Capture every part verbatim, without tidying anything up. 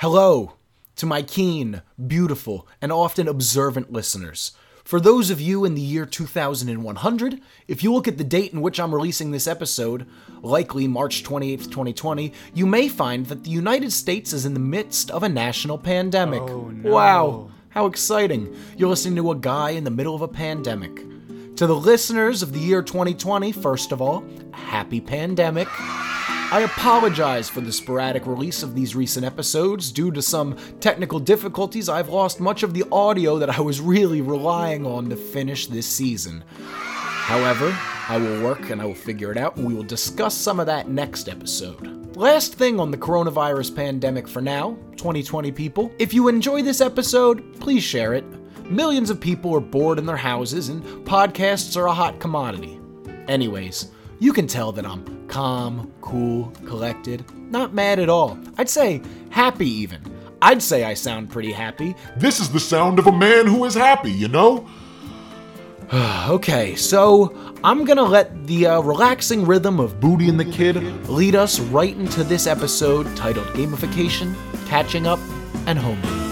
Hello to my keen, beautiful, and often observant listeners. For those of you in the year two thousand one hundred, if you look at the date in which I'm releasing this episode, likely March twenty-eighth, twenty twenty, you may find that the United States is in the midst of a national pandemic. Oh, no. Wow, how exciting. You're listening to a guy in the middle of a pandemic. To the listeners of the year twenty twenty, first of all, happy pandemic. I apologize for the sporadic release of these recent episodes. Due to some technical difficulties, I've lost much of the audio that I was really relying on to finish this season. However, I will work and I will figure it out, and we will discuss some of that next episode. Last thing on the coronavirus pandemic for now, twenty twenty people. If you enjoy this episode, please share it. Millions of people are bored in their houses, and podcasts are a hot commodity. Anyways, you can tell that I'm calm, cool, collected, not mad at all. I'd say happy even. I'd say I sound pretty happy. This is the sound of a man who is happy, you know? Okay, so I'm gonna let the uh, relaxing rhythm of Booty and the Kid lead us right into this episode titled Gamification, Catching Up, and Homework.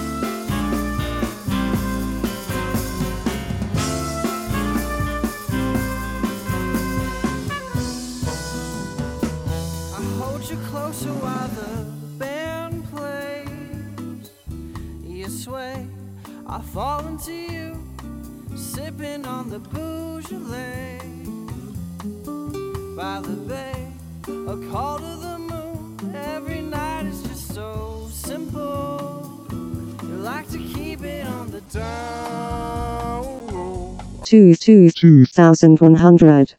two thousand one hundred.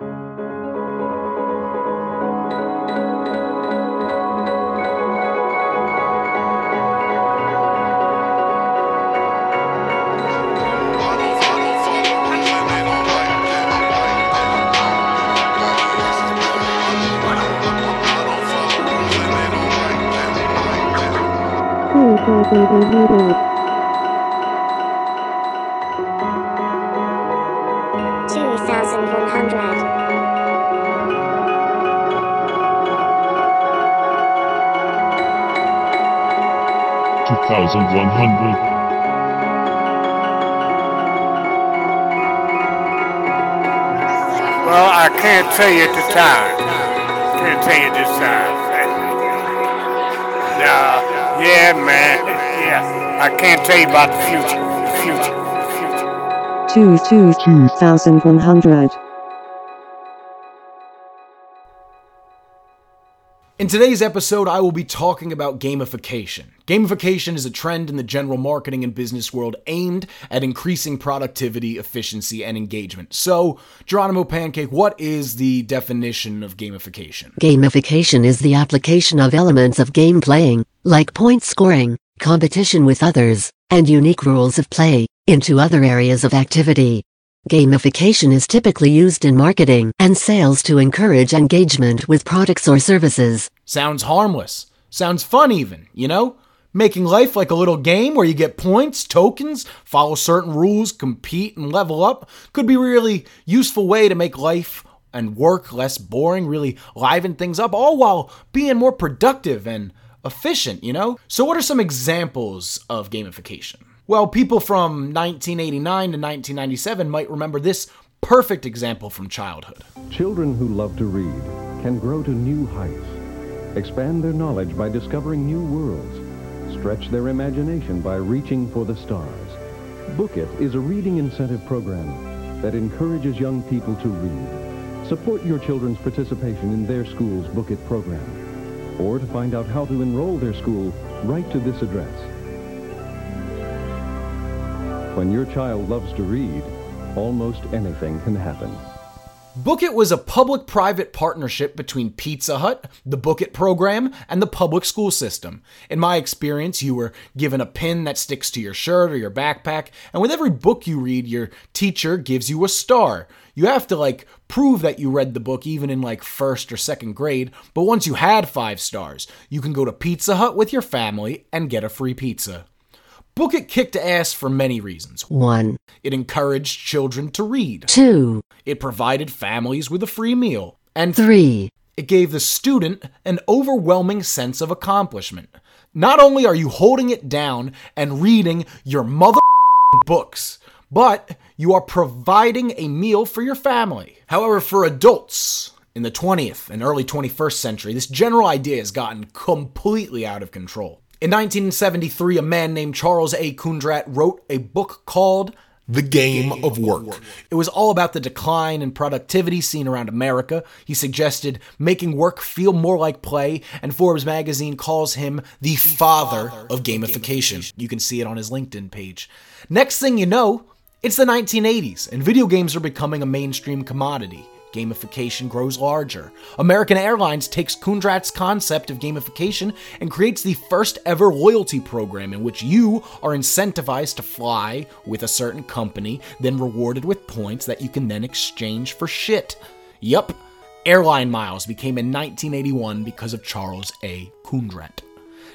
two thousand one hundred. Well, I can't tell you the time. Can't tell you this time. No, yeah, man, yeah. I can't tell you about the future. Future. Future. two thousand one hundred. In today's episode, I will be talking about gamification. Gamification is a trend in the general marketing and business world aimed at increasing productivity, efficiency, and engagement. So, Geronimo Pancake, what is the definition of gamification? Gamification is the application of elements of game playing, like point scoring, competition with others, and unique rules of play, into other areas of activity. Gamification is typically used in marketing and sales to encourage engagement with products or services. Sounds harmless. Sounds fun even, you know? Making life like a little game where you get points, tokens, follow certain rules, compete, and level up could be a really useful way to make life and work less boring, really liven things up, all while being more productive and efficient, you know? So what are some examples of gamification? Well, people from nineteen eighty-nine to nineteen ninety-seven might remember this perfect example from childhood. Children who love to read can grow to new heights, expand their knowledge by discovering new worlds, stretch their imagination by reaching for the stars. Book It is a reading incentive program that encourages young people to read. Support your children's participation in their school's Book It program. Or to find out how to enroll their school, write to this address. When your child loves to read, almost anything can happen. Book It was a public-private partnership between Pizza Hut, the Book It program, and the public school system. In my experience, you were given a pin that sticks to your shirt or your backpack, and with every book you read, your teacher gives you a star. You have to, like, prove that you read the book even in, like, first or second grade, but once you had five stars, you can go to Pizza Hut with your family and get a free pizza. Book It kicked ass for many reasons. One, it encouraged children to read. Two, it provided families with a free meal. And three, it gave the student an overwhelming sense of accomplishment. Not only are you holding it down and reading your mother books, but you are providing a meal for your family. However, for adults in the twentieth and early twenty-first century, this general idea has gotten completely out of control. In nineteen seventy-three, a man named Charles A. Kundrat wrote a book called The Game, Game of Work. Work. It was all about the decline in productivity seen around America. He suggested making work feel more like play, and Forbes Magazine calls him the, the father, father of gamification. gamification. You can see it on his LinkedIn page. Next thing you know, it's the nineteen eighties, and video games are becoming a mainstream commodity. Gamification grows larger. American Airlines takes Kundrat's concept of gamification and creates the first ever loyalty program in which you are incentivized to fly with a certain company, then rewarded with points that you can then exchange for shit. Yup, airline miles became in nineteen eighty-one because of Charles A. Kundrat.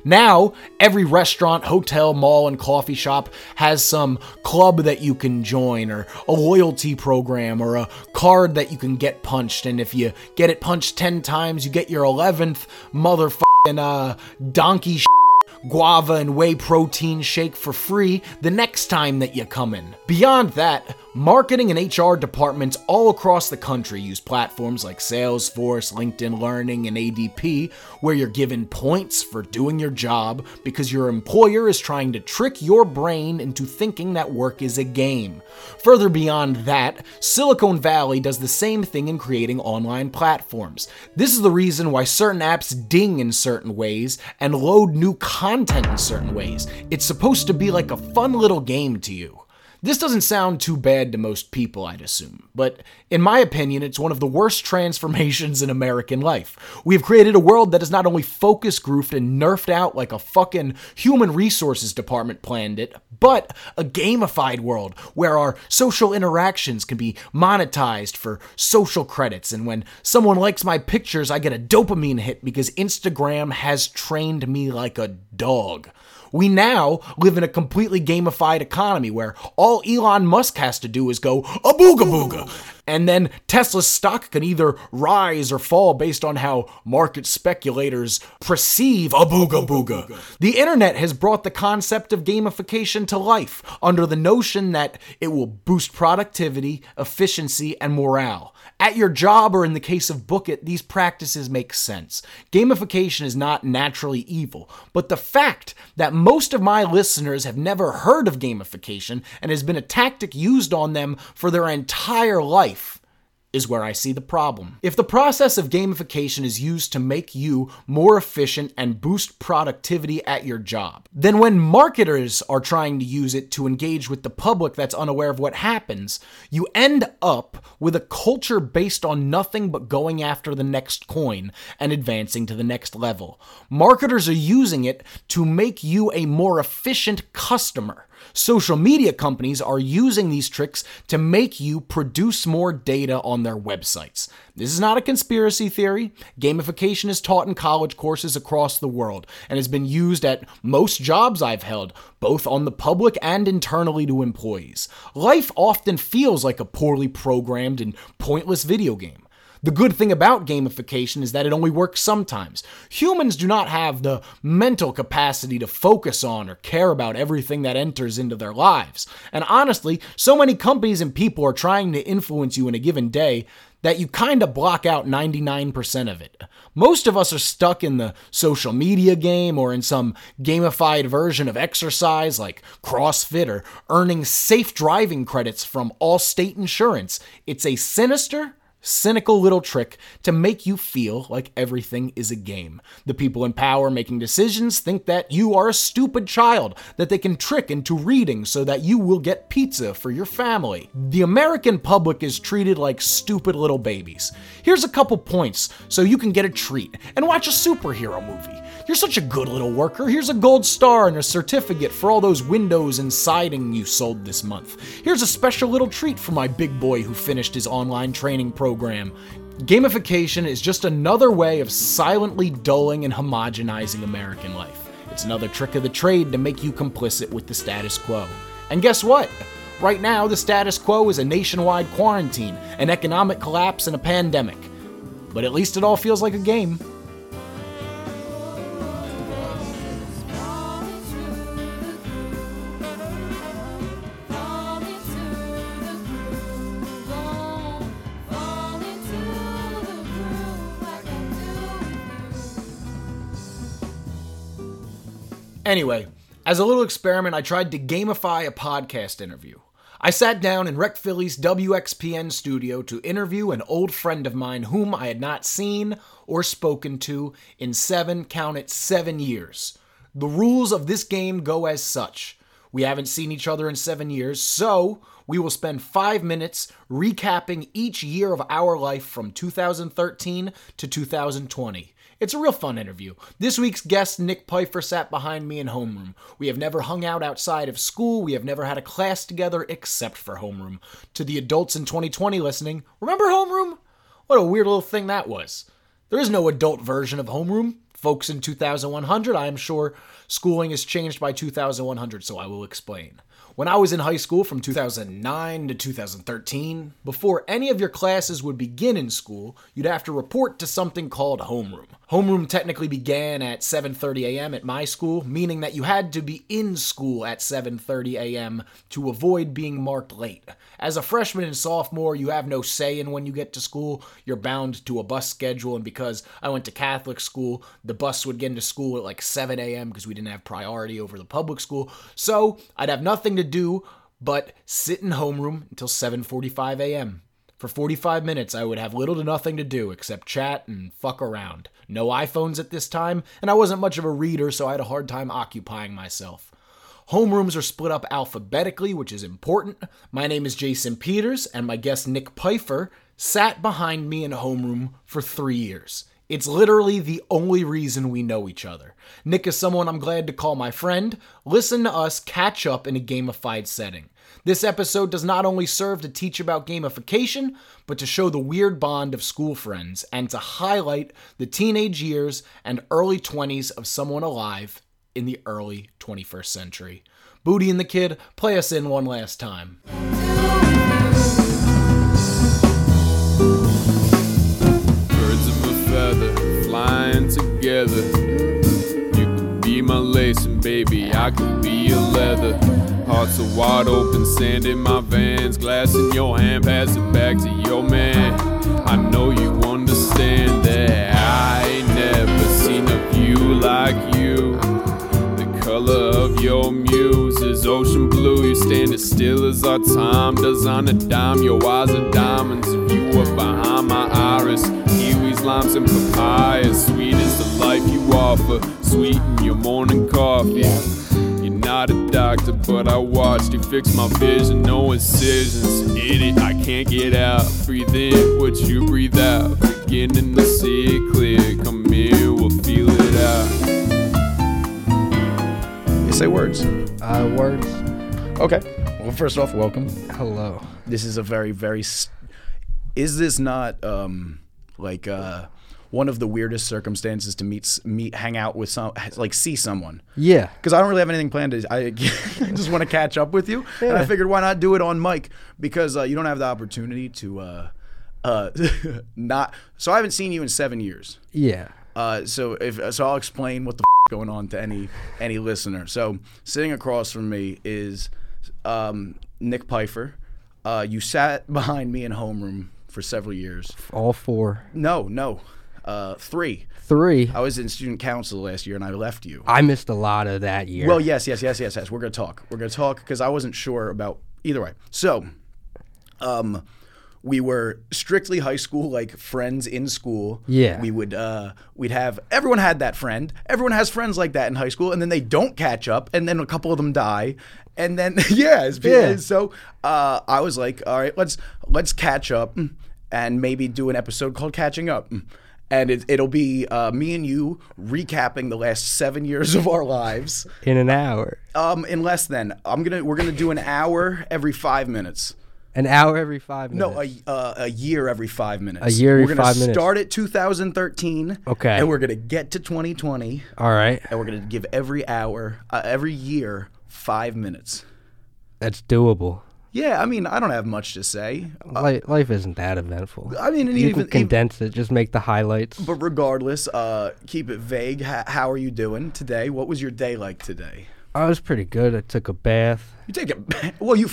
Now, every restaurant, hotel, mall, and coffee shop has some club that you can join, or a loyalty program, or a card that you can get punched, and if you get it punched ten times, you get your eleventh motherfucking uh, donkey shit, guava and whey protein shake for free the next time that you come in. Beyond that, marketing and H R departments all across the country use platforms like Salesforce, LinkedIn Learning, and A D P, where you're given points for doing your job because your employer is trying to trick your brain into thinking that work is a game. Further beyond that, Silicon Valley does the same thing in creating online platforms. This is the reason why certain apps ding in certain ways and load new content Content in certain ways. It's supposed to be like a fun little game to you. This doesn't sound too bad to most people, I'd assume, but in my opinion, it's one of the worst transformations in American life. We have created a world that is not only focus grouped and nerfed out like a fucking human resources department planned it, but a gamified world where our social interactions can be monetized for social credits, and when someone likes my pictures, I get a dopamine hit because Instagram has trained me like a dog. We now live in a completely gamified economy where all Elon Musk has to do is go, a booga booga. And then Tesla's stock can either rise or fall based on how market speculators perceive a booga booga. The internet has brought the concept of gamification to life under the notion that it will boost productivity, efficiency, and morale. At your job, or in the case of Book It, these practices make sense. Gamification is not naturally evil, but the fact that most of my listeners have never heard of gamification and has been a tactic used on them for their entire life is where I see the problem. If the process of gamification is used to make you more efficient and boost productivity at your job, then when marketers are trying to use it to engage with the public that's unaware of what happens, you end up with a culture based on nothing but going after the next coin and advancing to the next level. Marketers are using it to make you a more efficient customer. Social media companies are using these tricks to make you produce more data on their websites. This is not a conspiracy theory. Gamification is taught in college courses across the world and has been used at most jobs I've held, both on the public and internally to employees. Life often feels like a poorly programmed and pointless video game. The good thing about gamification is that it only works sometimes. Humans do not have the mental capacity to focus on or care about everything that enters into their lives. And honestly, so many companies and people are trying to influence you in a given day that you kind of block out ninety-nine percent of it. Most of us are stuck in the social media game or in some gamified version of exercise like CrossFit or earning safe driving credits from Allstate Insurance. It's a sinister, cynical little trick to make you feel like everything is a game. The people in power making decisions think that you are a stupid child that they can trick into reading so that you will get pizza for your family. The American public is treated like stupid little babies. Here's a couple points so you can get a treat and watch a superhero movie. You're such a good little worker. Here's a gold star and a certificate for all those windows and siding you sold this month. Here's a special little treat for my big boy who finished his online training program. Program. Gamification is just another way of silently dulling and homogenizing American life. It's another trick of the trade to make you complicit with the status quo. And guess what? Right now, the status quo is a nationwide quarantine, an economic collapse, and a pandemic. But at least it all feels like a game. Anyway, as a little experiment, I tried to gamify a podcast interview. I sat down in Rec Philly's W X P N studio to interview an old friend of mine whom I had not seen or spoken to in seven, count it, seven years. The rules of this game go as such. We haven't seen each other in seven years, so we will spend five minutes recapping each year of our life from two thousand thirteen to two thousand twenty. It's a real fun interview. This week's guest, Nick Pfeiffer, sat behind me in homeroom. We have never hung out outside of school. We have never had a class together except for homeroom. To the adults in twenty twenty listening, remember homeroom? What a weird little thing that was. There is no adult version of homeroom. Folks in two thousand one hundred, I am sure schooling has changed by two thousand one hundred, so I will explain. When I was in high school from two thousand nine to two thousand thirteen, before any of your classes would begin in school, you'd have to report to something called homeroom. Homeroom technically began at seven thirty a.m. at my school, meaning that you had to be in school at seven thirty a.m. to avoid being marked late. As a freshman and sophomore, you have no say in when you get to school. You're bound to a bus schedule, and because I went to Catholic school, the bus would get into school at like seven a.m. because we didn't have priority over the public school, so I'd have nothing to To do but sit in homeroom until seven forty-five a.m. For forty-five minutes, I would have little to nothing to do except chat and fuck around. No iPhones at this time, and I wasn't much of a reader, so I had a hard time occupying myself. Homerooms are split up alphabetically, which is important. My name is Jason Peters, and my guest Nick Pfeiffer sat behind me in homeroom for three years. It's literally the only reason we know each other. Nick is someone I'm glad to call my friend. Listen to us catch up in a gamified setting. This episode does not only serve to teach about gamification, but to show the weird bond of school friends and to highlight the teenage years and early twenties of someone alive in the early twenty-first century. Booty and the Kid, play us in one last time. Flying together, you could be my lacing, baby, I could be your leather. Hearts are wide open, sand in my veins, glass in your hand, pass it back to your man. I know you understand that I ain't never seen a view like you. The color of your muse is ocean blue. You stand as still as our time does on a dime. Your eyes are diamonds if you were behind my iris. Limes and papayas, sweet is the life you offer. Sweeten your morning coffee. You're not a doctor, but I watched you fix my vision. No incisions in it, I can't get out. Breathe in what you breathe out. Beginning to see it clear. Come here, we'll feel it out. You say words. Uh, words. Okay. Well, first off, welcome. Hello. This is a very, very. St- is this not um? Like uh, one of the weirdest circumstances to meet, meet, hang out with some, like see someone. Yeah. Because I don't really have anything planned. To, I, I just want to catch up with you. Yeah. And I figured why not do it on mic because uh, you don't have the opportunity to uh, uh, not. So I haven't seen you in seven years. Yeah. Uh, so if so, I'll explain what the f- going on to any any listener. So sitting across from me is um, Nick Pfeiffer. Uh, you sat behind me in homeroom for several years. All four. No, no. Uh, three. Three. I was in student council last year and I left you. I missed a lot of that year. Well, yes, yes, yes, yes, yes. We're going to talk. We're going to talk because I wasn't sure about either way. So, um, we were strictly high school, like friends in school. Yeah. We would, uh, we'd have, everyone had that friend. Everyone has friends like that in high school and then they don't catch up and then a couple of them die. And then, yeah, it's, yeah. So uh, I was like, all right, let's let's catch up and maybe do an episode called Catching Up. And it, it'll be uh, me and you recapping the last seven years of our lives. In an hour. Um, in less than. I'm gonna We're going to do an hour every five minutes. An hour every five minutes? No, a, uh, a year every five minutes. A year every five minutes. We're going to start at two thousand thirteen. Okay. And we're going to get to twenty twenty. All right. And we're going to give every hour, uh, every year, Five minutes. That's doable. Yeah, I mean, I don't have much to say. Uh, Life isn't that eventful. I mean, and you even, can condense even, it, just make the highlights. But regardless, uh, keep it vague. H- how are you doing today? What was your day like today? I was pretty good. I took a bath. You take a bath? Well, you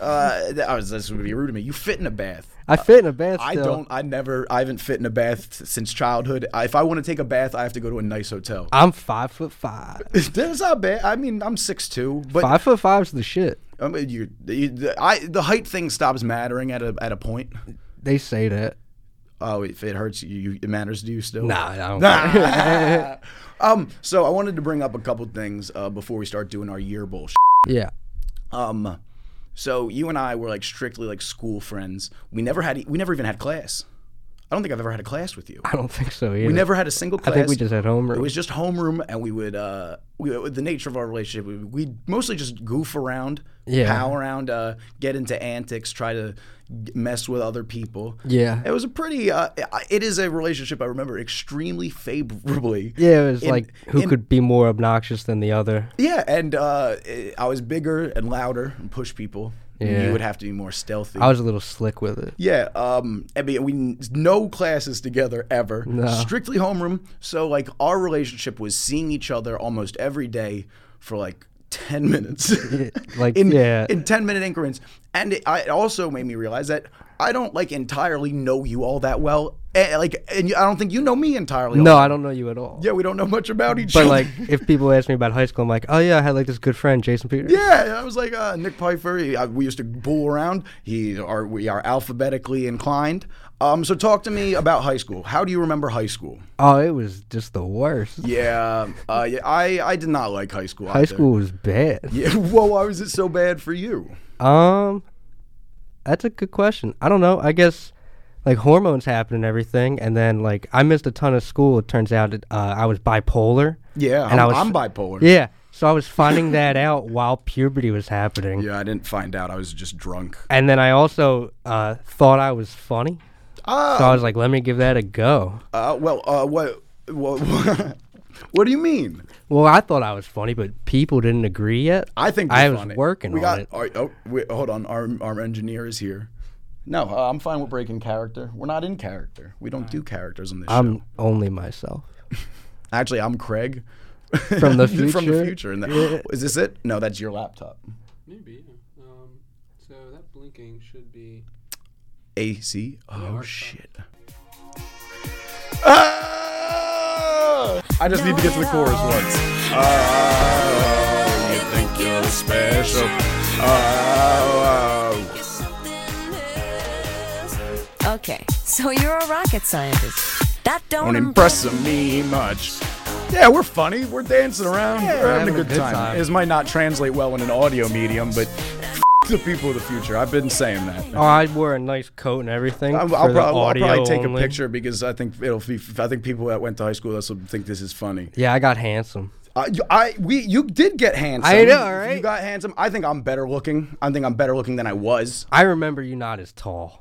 Uh, I was this would be rude to me. You fit in a bath. I fit in a bath. Uh, I don't. I never. I haven't fit in a bath since childhood. I, if I want to take a bath, I have to go to a nice hotel. I'm five foot five. That's not bad. I mean, I'm six two. But five foot five's the shit. I mean, you. you I the height thing stops mattering at a at a point. They say that. Oh, if it hurts you, it matters to you still? Nah, I don't nah. um, So I wanted to bring up a couple things uh, before we start doing our year bullshit. Yeah. Um. So you and I were like strictly like school friends. We never had, we never even had class. I don't think I've ever had a class with you. I don't think so either. We never had a single class. I think we just had homeroom. It was just homeroom, and we would, uh, we, the nature of our relationship, we we'd mostly just goof around, yeah. pow around, uh, get into antics, try to mess with other people. Yeah. It was a pretty, uh, it is a relationship I remember extremely favorably. Yeah, it was in, like who in, could be more obnoxious than the other. Yeah, and uh, I was bigger and louder and pushed people. Yeah. You would have to be more stealthy. I was a little slick with it. Yeah, um, I mean, we no classes together ever. No. Strictly homeroom. So like our relationship was seeing each other almost every day for like ten minutes. like in, yeah, in ten minute increments. And it, I, it also made me realize that I don't like entirely know you all that well. And, like, and I don't think you know me entirely. No, I don't know you at all. Yeah, we don't know much about each but, other. But like, if people ask me about high school, I'm like, oh yeah, I had like this good friend, Jason Peters. Yeah, I was like uh, Nick Pfeiffer. He, I, we used to bull around. He are we are alphabetically inclined. Um, so talk to me about high school. How do you remember high school? Oh, it was just the worst. Yeah, uh, yeah. I I did not like high school. High school was bad. Yeah. Well, why was it so bad for you? Um, that's a good question. I don't know. I guess. Like, hormones happen and everything, and then, like, I missed a ton of school. It turns out that, uh, I was bipolar. Yeah, and I'm, I was, I'm bipolar. Yeah, so I was finding that out while puberty was happening. Yeah, I didn't find out. I was just drunk. And then I also uh, thought I was funny, uh, so I was like, let me give that a go. Uh, well, uh, what, what, what, what do you mean? Well, I thought I was funny, but people didn't agree yet. I think I was funny. working we on got, it. Our, oh, wait, hold on. Our, our engineer is here. No, uh, I'm fine with breaking character. We're not in character. We don't do characters on this I'm show. I'm only myself. Actually, I'm Craig. From the future? From the future. And the, yeah. Is this it? No, that's your laptop. Maybe. Um, so that blinking should be... A C? Oh, yeah, shit. Ah! I just need to get to the chorus once. Oh, you think you're special. Oh, oh. Okay, so you're a rocket scientist. That don't, don't impress me much. Yeah, we're funny. We're dancing around. Yeah, we're having, having a good, good time. time. This might not translate well in an audio medium, but f*** the people of the future. I've been saying that. Oh, I wore a nice coat and everything. I'll, I'll, prob- I'll probably take only. a picture because I think it'll be, I think people that went to high school will think this is funny. Yeah, I got handsome. Uh, I we you did get handsome. I know, right? You got handsome. I think I'm better looking. I think I'm better looking than I was. I remember you not as tall.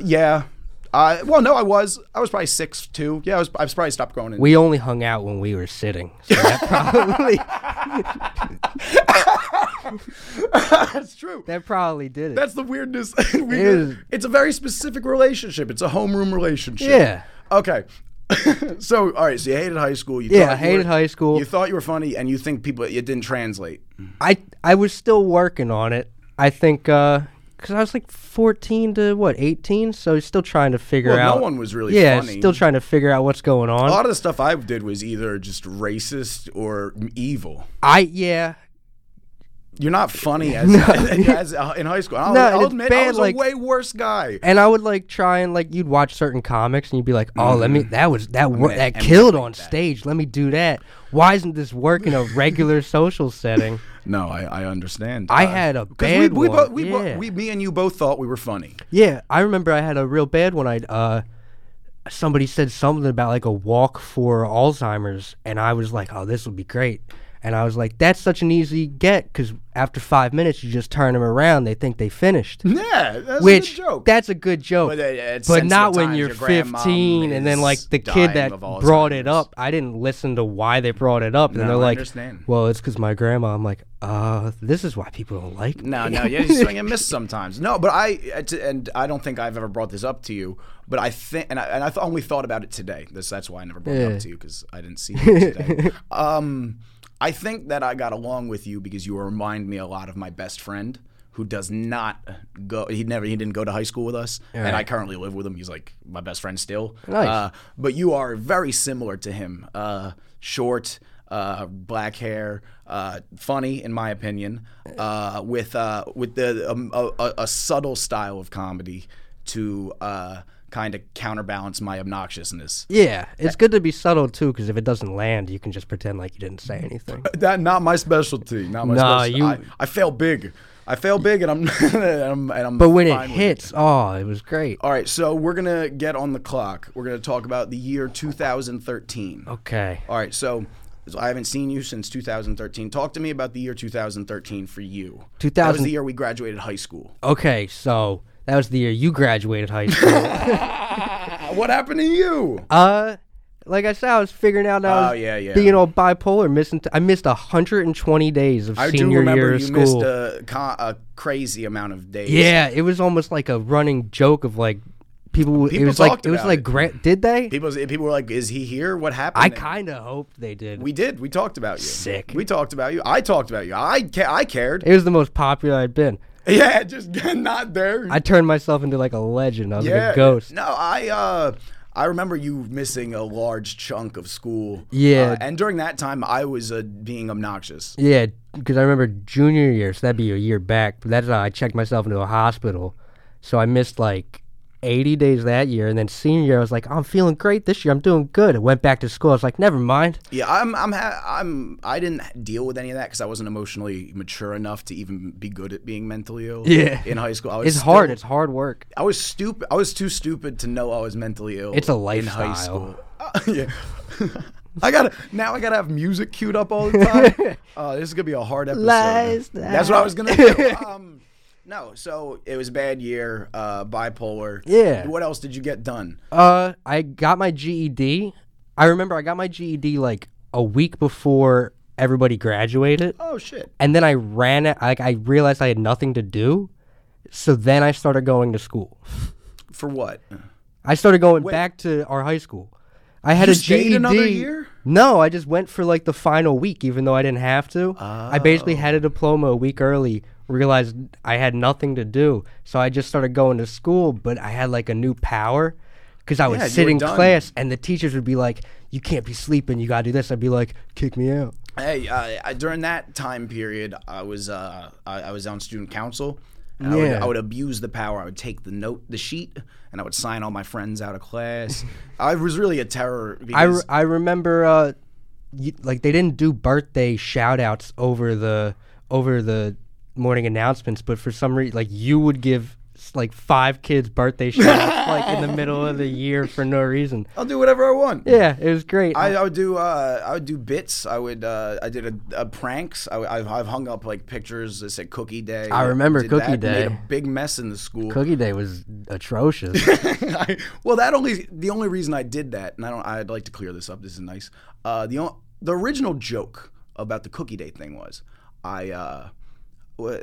Yeah, I well no I was I was probably six two. Yeah, I was I was probably stopped growing. In. We only hung out when we were sitting. So that probably that's true. That probably did it. That's the weirdness. we it is. It's a very specific relationship. It's a homeroom relationship. Yeah. Okay. so all right. So you hated high school. You yeah, I hated you were, high school. You thought you were funny, and you think people it didn't translate. I I was still working on it. I think. Uh, Because I was like fourteen to, what, eighteen? So still trying to figure well, out. no one was really yeah, funny. Yeah, still trying to figure out what's going on. A lot of the stuff I did was either just racist or evil. I, yeah. You're not funny as, no. as, as uh, in high school. I'll, no, I'll admit, bad, I was like, a way worse guy. And I would like try and like, you'd watch certain comics and you'd be like, oh, mm-hmm. let me, that was, that wor- that and killed on that. stage. Let me do that. Why isn't this work in a regular social setting? No, I, I understand. I uh, had a bad we, we one. Bo- we yeah. bo- we, me and you both thought we were funny. Yeah, I remember I had a real bad one. I uh, somebody said something about like a walk for Alzheimer's and I was like, oh, this would be great. And I was like, that's such an easy get because after five minutes, you just turn them around. They think they finished. Yeah, that's Which, a good joke. That's a good joke. But, uh, but not when you're fifteen and then like the kid that brought it up. I didn't listen to why they brought it up. No, and they're I like, understand. well, it's because my grandma. I'm like, uh, this is why people don't like me. No, no, you swing and miss sometimes. No, but I, and I don't think I've ever brought this up to you. But I think, and I, and I th- only thought about it today. This, that's why I never brought yeah. it up to you because I didn't see it today. um... I think that I got along with you because you remind me a lot of my best friend who does not go, he never, he didn't go to high school with us, right. and I currently live with him. He's like my best friend still. Nice. Uh, but you are very similar to him. Uh, short, uh, black hair, uh, funny in my opinion, uh, with uh, with the um, a, a subtle style of comedy to uh, kind of counterbalance my obnoxiousness. Yeah, it's good to be subtle too, because if it doesn't land, you can just pretend like you didn't say anything. That not my specialty. Not my nah, specialty. You... I, I fail big. I fail big, and I'm, and I'm, and I'm. But when fine it hits, it. oh, it was great. All right, so we're gonna get on the clock. We're gonna talk about the year two thousand thirteen. Okay. All right, so, so I haven't seen you since two thousand thirteen. Talk to me about the year two thousand thirteen for you. two thousand That was the year we graduated high school. Okay, so that was the year you graduated high school. What happened to you? Uh, like I said, I was figuring out that I was oh, yeah, yeah. being all bipolar. Missing t- I missed one hundred twenty days of I senior year of school. I do remember you missed a, con- a crazy amount of days. Yeah, it was almost like a running joke of like people. people it was like it was like it. Did they? People people were like, "Is he here? What happened?" I kind of hoped they did. We did. We talked about you. Sick. We talked about you. I talked about you. I ca- I cared. It was the most popular I'd been. Yeah, just not there. I turned myself into like a legend. I was yeah. like a ghost. No, I. uh... I remember you missing a large chunk of school. Yeah. Uh, and during that time, I was uh, being obnoxious. Yeah, because I remember junior year, so that'd be a year back. That's how I checked myself into a hospital. So I missed like eighty days that year. And then senior year, I was like, I'm feeling great this year. I'm doing good. I went back to school. I was like, never mind. Yeah, I'm, I'm, ha- I'm, I didn't deal with any of that because I wasn't emotionally mature enough to even be good at being mentally ill. Yeah. In high school, I was it's still, hard. It's hard work. I was stupid. I was too stupid to know I was mentally ill. It's a lifestyle. In high school. Uh, yeah. I gotta now. I gotta have music queued up all the time. uh, this is gonna be a hard episode. Lies, That's what I was gonna do. Um, No, so it was a bad year, uh, bipolar. Yeah. What else did you get done? Uh, I got my G E D. I remember I got my G E D like a week before everybody graduated. Oh shit! And then I ran it. Like I realized I had nothing to do, so then I started going to school. For what? I started going Wait. back to our high school. I had you a G E D. Stayed another year? No, I just went for like the final week, even though I didn't have to. Oh. I basically had a diploma a week early. Realized I had nothing to do, so I just started going to school, but I had like a new power because I yeah, would sit in done. class and the teachers would be like, you can't be sleeping, you gotta do this. I'd be like, kick me out. Hey, uh, during that time period, I was uh, I, I was on student council. And yeah. I, would, I would abuse the power. I would take the note, the sheet, and I would sign all my friends out of class. I was really a terror. I, re- I remember uh, you, like they didn't do birthday shout outs over the over the morning announcements, but for some reason, like you would give like five kids birthday shout-outs like in the middle of the year for no reason. I'll do whatever I want. Yeah, it was great. I, I would do uh, I would do bits. I would uh, I did a, a pranks. I, I've I've hung up like pictures that said Cookie Day. I remember did Cookie that. Day. Made a big mess in the school. Cookie Day was atrocious. I, well, that only the only reason I did that, and I don't. I'd like to clear this up. This is nice. Uh, the o- the original joke about the Cookie Day thing was I. Uh,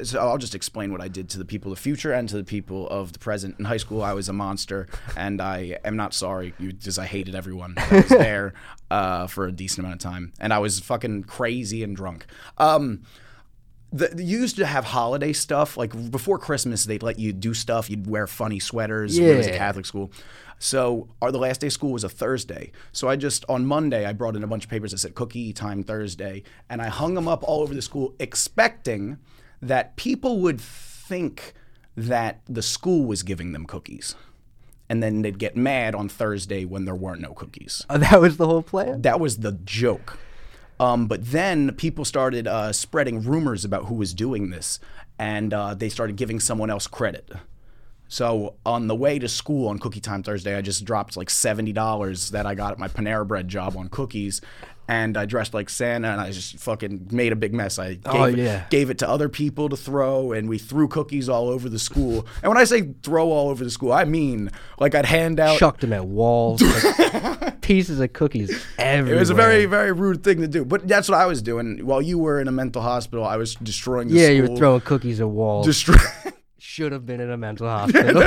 So I'll just explain what I did to the people of the future and to the people of the present. In high school, I was a monster, and I am not sorry because I hated everyone that was there uh, for a decent amount of time. And I was fucking crazy and drunk. Um, the, you used to have holiday stuff. Like, before Christmas, they'd let you do stuff. You'd wear funny sweaters. Yeah. It was a Catholic school. So our the last day of school was a Thursday. So I just, on Monday, I brought in a bunch of papers that said Cookie Time Thursday, and I hung them up all over the school expecting that people would think that the school was giving them cookies. And then they'd get mad on Thursday when there weren't no cookies. Oh, that was the whole plan? That was the joke. Um, but then people started uh, spreading rumors about who was doing this, and uh, they started giving someone else credit. So on the way to school on Cookie Time Thursday, I just dropped like seventy dollars that I got at my Panera Bread job on cookies. And I dressed like Santa, and I just fucking made a big mess. I gave, oh, yeah. gave it to other people to throw, and we threw cookies all over the school. And when I say throw all over the school, I mean like I'd hand out. Chucked them at walls. Like pieces of cookies everywhere. It was a very, very rude thing to do. But that's what I was doing. While you were in a mental hospital, I was destroying the yeah, school. Yeah, you were throwing cookies at walls. Destroy- Should have been in a mental hospital.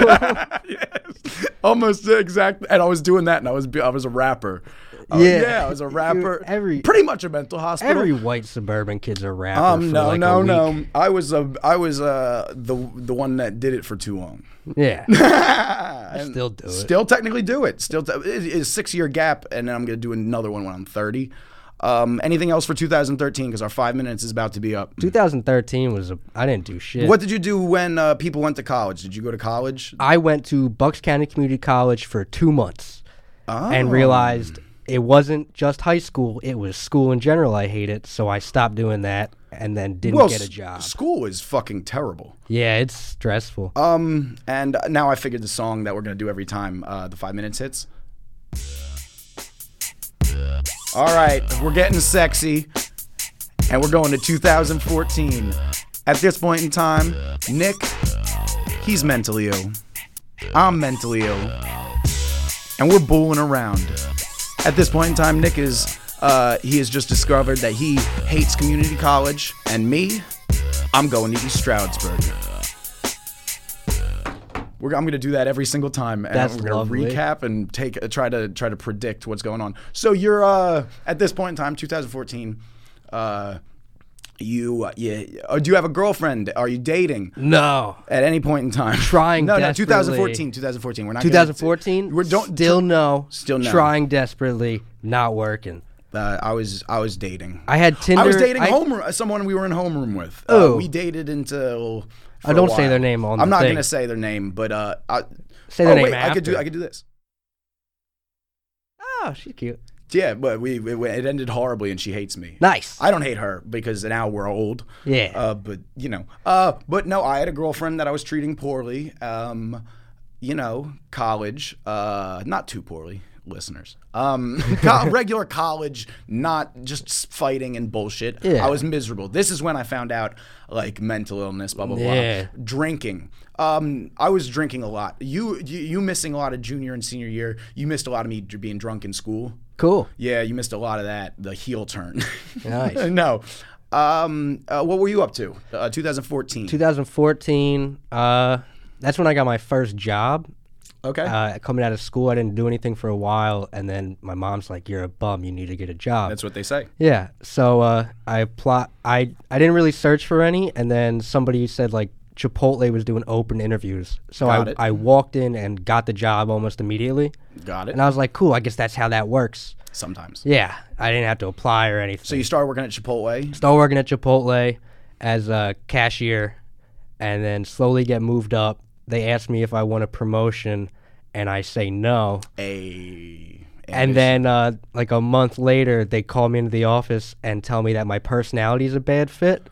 Yes. Almost exactly. And I was doing that, and I was I was a rapper. I yeah. Was, yeah, I was a rapper. Every, pretty much a mental hospital. Every white suburban kid's a rapper. Um, no, for like no, a no. Week. I was a, I was uh the the one that did it for too long. Yeah. I still do it. Still technically do it. Still, te- it, it's a six year gap, and then I'm gonna do another one when I'm thirty. Um, anything else for two thousand thirteen? Because our five minutes is about to be up. two thousand thirteen was a, I didn't do shit. What did you do when uh, people went to college? Did you go to college? I went to Bucks County Community College for two months oh. and realized it wasn't just high school. It was school in general. I hate it. So I stopped doing that and then didn't well, get a job. School is fucking terrible. Yeah, it's stressful. Um, and now I figured the song that we're going to do every time uh, the five minutes hits. All right, we're getting sexy, and we're going to two thousand fourteen. At this point in time, Nick, he's mentally ill. I'm mentally ill. And we're booling around. At this point in time, Nick is, uh, he has just discovered that he hates community college, and me, I'm going to East Stroudsburg. We're, I'm going to do that every single time, and that's we're going to recap and take uh, try to try to predict what's going on. So you're uh, at this point in time, two thousand fourteen. Uh, you, uh, you uh, do you have a girlfriend? Are you dating? No. At any point in time, trying. No, desperately. No. twenty fourteen. We're not. twenty fourteen. We're don't still t- no. Still no. Trying desperately, not working. Uh, I was I was dating. I had Tinder. I was dating I, homeroom someone we were in homeroom with. Oh, uh, we dated until. I don't say their name on. I'm the not thing. gonna say their name, but uh, I, say their oh, name wait, after. I could do. I could do this. Oh, she's cute. Yeah, but we it, it ended horribly, and she hates me. Nice. I don't hate her because now we're old. Yeah. Uh, but you know. Uh, but no, I had a girlfriend that I was treating poorly. Um, you know, college. Uh, not too poorly, listeners. Um, co- regular college, not just fighting and bullshit. Yeah. I was miserable. This is when I found out, like, mental illness, blah, blah, yeah. blah. Drinking. Um, I was drinking a lot. You, you you missing a lot of junior and senior year. You missed a lot of me being drunk in school. Cool. Yeah, you missed a lot of that. The heel turn. Nice. No. Um, uh, what were you up to? Uh, twenty fourteen. twenty fourteen. Uh, that's when I got my first job. Okay. Uh, coming out of school, I didn't do anything for a while, and then my mom's like, "You're a bum. You need to get a job." That's what they say. Yeah. So uh, I plot. I I didn't really search for any, and then somebody said like Chipotle was doing open interviews, so got I it. I walked in and got the job almost immediately. Got it. And I was like, "Cool. I guess that's how that works." Sometimes. Yeah. I didn't have to apply or anything. So you started working at Chipotle. Started working at Chipotle as a cashier, and then slowly get moved up. They asked me if I want a promotion, and I say no. Hey, and then, uh, like a month later, they call me into the office and tell me that my personality is a bad fit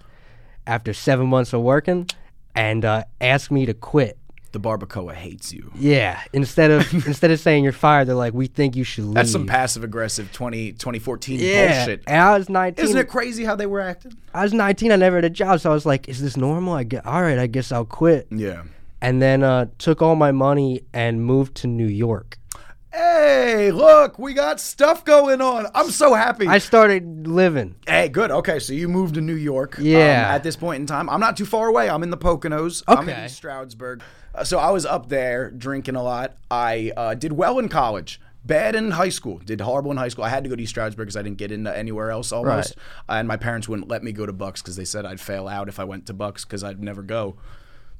after seven months of working, and uh, ask me to quit. The barbacoa hates you. Yeah. Instead of instead of saying you're fired, they're like, we think you should leave. That's some passive-aggressive twenty fourteen yeah. bullshit. And I was nineteen. Isn't it crazy how they were acting? I was nineteen. I never had a job, so I was like, is this normal? I get, all right, I guess I'll quit. Yeah. And then uh, took all my money and moved to New York. Hey, look, we got stuff going on. I'm so happy. I started living. Hey, good. Okay, so you moved to New York. Yeah. Um, at this point in time, I'm not too far away. I'm in the Poconos. Okay. I'm in East Stroudsburg. Uh, so I was up there drinking a lot. I uh, did well in college. Bad in high school. Did horrible in high school. I had to go to East Stroudsburg because I didn't get into anywhere else almost. Right. Uh, and my parents wouldn't let me go to Bucks because they said I'd fail out if I went to Bucks because I'd never go.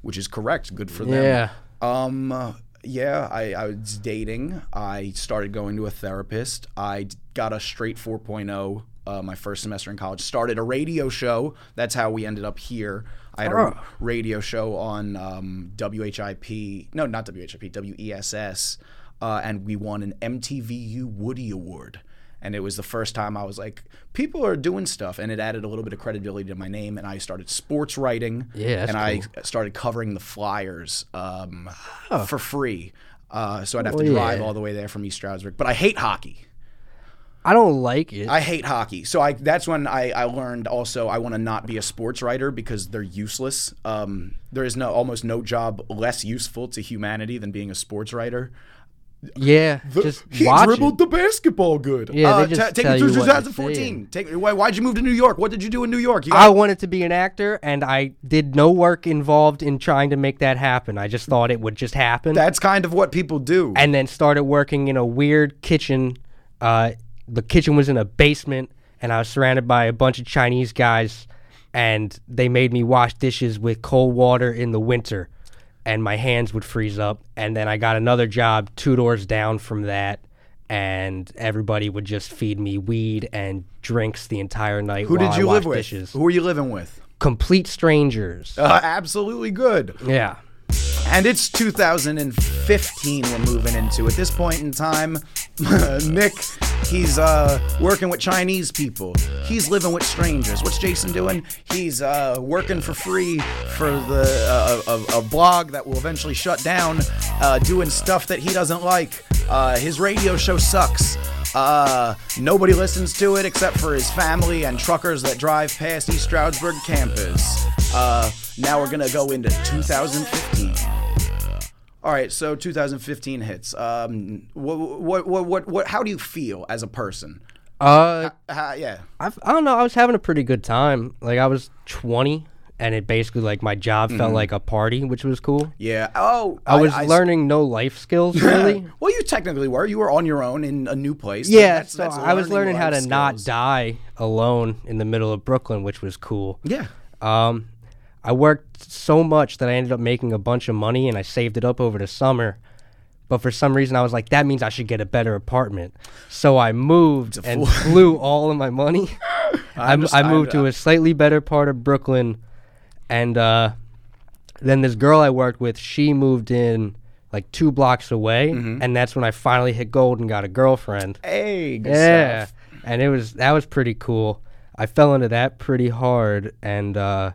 Which is correct. Good for them. Yeah. Um, uh, yeah, I, I was dating. I started going to a therapist. I got a straight four point oh uh, my first semester in college. Started a radio show. That's how we ended up here. I had oh. a radio show on um, W H I P. No, not W H I P. W E S S. Uh, and we won an M T V U Woody Award. And it was the first time I was like, people are doing stuff. And it added a little bit of credibility to my name. And I started sports writing. Yeah, that's And cool. I started covering the Flyers um, oh. for free. Uh, so I'd have well, to drive yeah. all the way there from East Stroudsburg. But I hate hockey. I don't like it. I hate hockey. So I that's when I, I learned also I want to not be a sports writer because they're useless. Um, there is no almost no job less useful to humanity than being a sports writer. Yeah, the, just he dribbled it. the basketball good. Yeah, uh, they just t- tell take you through twenty fourteen. Take why? Why'd you move to New York? What did you do in New York? You got- I wanted to be an actor, and I did no work involved in trying to make that happen. I just thought it would just happen. That's kind of what people do. And then started working in a weird kitchen. Uh, the kitchen was in a basement, and I was surrounded by a bunch of Chinese guys, and they made me wash dishes with cold water in the winter. And my hands would freeze up. And then I got another job two doors down from that. And everybody would just feed me weed and drinks the entire night. Who while did you I live with? Dishes. Who were you living with? Complete strangers. Uh, absolutely good. Yeah. And it's two thousand fifteen we're moving into. At this point in time, Nick, he's uh, working with Chinese people. He's living with strangers. What's Jason doing? He's uh, working for free for the uh, a, a blog that will eventually shut down, uh, doing stuff that he doesn't like. Uh, his radio show sucks. Uh, nobody listens to it except for his family and truckers that drive past East Stroudsburg campus. Uh, now we're gonna go into two thousand fifteen. All right, so two thousand fifteen hits. Um, what, what, what, what, what? How do you feel as a person? Uh, uh yeah. I've, I don't know. I was having a pretty good time. Like I was twenty, and it basically like my job mm-hmm. felt like a party, which was cool. Yeah. Oh, I, I was I, learning I, no life skills really. Well, you technically were. You were on your own in a new place. Yeah. Like, that's, so that's I was learning how to skills. not die alone in the middle of Brooklyn, which was cool. Yeah. Um. I worked so much that I ended up making a bunch of money, and I saved it up over the summer. But for some reason, I was like, that means I should get a better apartment. So I moved and blew all of my money. I, just, I moved I'm, to I'm, a slightly better part of Brooklyn. And uh, then this girl I worked with, she moved in like two blocks away. Mm-hmm. And that's when I finally hit gold and got a girlfriend. Hey, good yeah. stuff. And it was, that was pretty cool. I fell into that pretty hard. And, uh,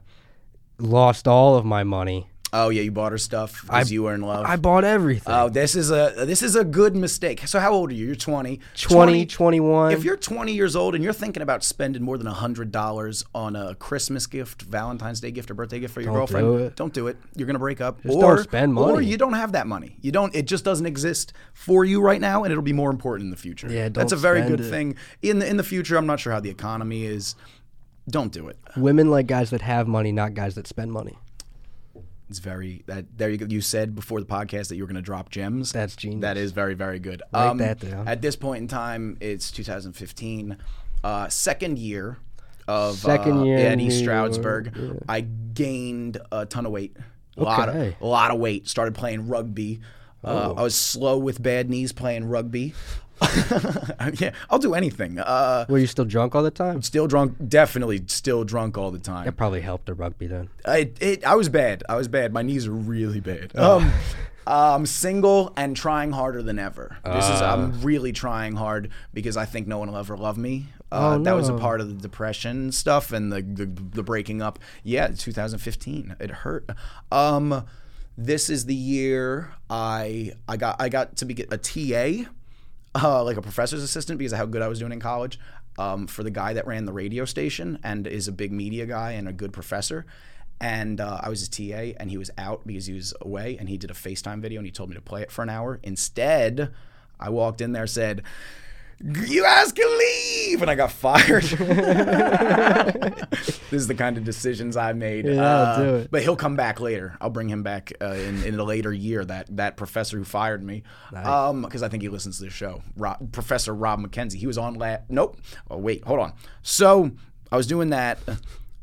lost all of my money. Oh yeah, you bought her stuff because you were in love. I bought everything. Oh, this is a this is a good mistake. So how old are you? You're twenty. twenty, twenty twenty-one. If you're twenty years old and you're thinking about spending more than one hundred dollars on a Christmas gift, Valentine's Day gift, or birthday gift for your don't girlfriend, do it. don't do it. You're going to break up. Just or, don't spend money. Or you don't have that money. You don't. It just doesn't exist for you right now, and it'll be more important in the future. Yeah, don't That's a very good it. thing. In the, in the future, I'm not sure how the economy is. Don't do it. Women like guys that have money, not guys that spend money. It's very that there you go. You said before the podcast that you were going to drop gems. That's genius. That is very, very good. Write um, that down. At this point in time, it's two thousand fifteen, uh, second year of second uh, year at East Stroudsburg. Yeah. I gained a ton of weight, a okay. lot, of, a lot of weight. Started playing rugby. Uh, oh. I was slow with bad knees playing rugby. Yeah, I'll do anything. Uh, Were you still drunk all the time? Still drunk, definitely still drunk all the time. That probably helped the rugby then. I, it, I was bad. I was bad. My knees are really bad. Oh. Um, I'm single and trying harder than ever. Uh. This is I'm really trying hard because I think no one will ever love me. Uh, oh, no. That was a part of the depression stuff and the the, the breaking up. Yeah, two thousand fifteen. It hurt. Um, this is the year I I got I got to be a T A. Uh, like a professor's assistant because of how good I was doing in college um, for the guy that ran the radio station and is a big media guy and a good professor. And uh, I was a T A and he was out because he was away and he did a FaceTime video and he told me to play it for an hour. Instead, I walked in there and said, "You guys can leave!" And I got fired. This is the kind of decisions I made. Yeah, uh, do it. But he'll come back later. I'll bring him back uh, in, in a later year, that that professor who fired me. Nice. Um, because I think he listens to the show. Rob, Professor Rob McKenzie. He was on la- Nope. Oh, wait. Hold on. So I was doing that,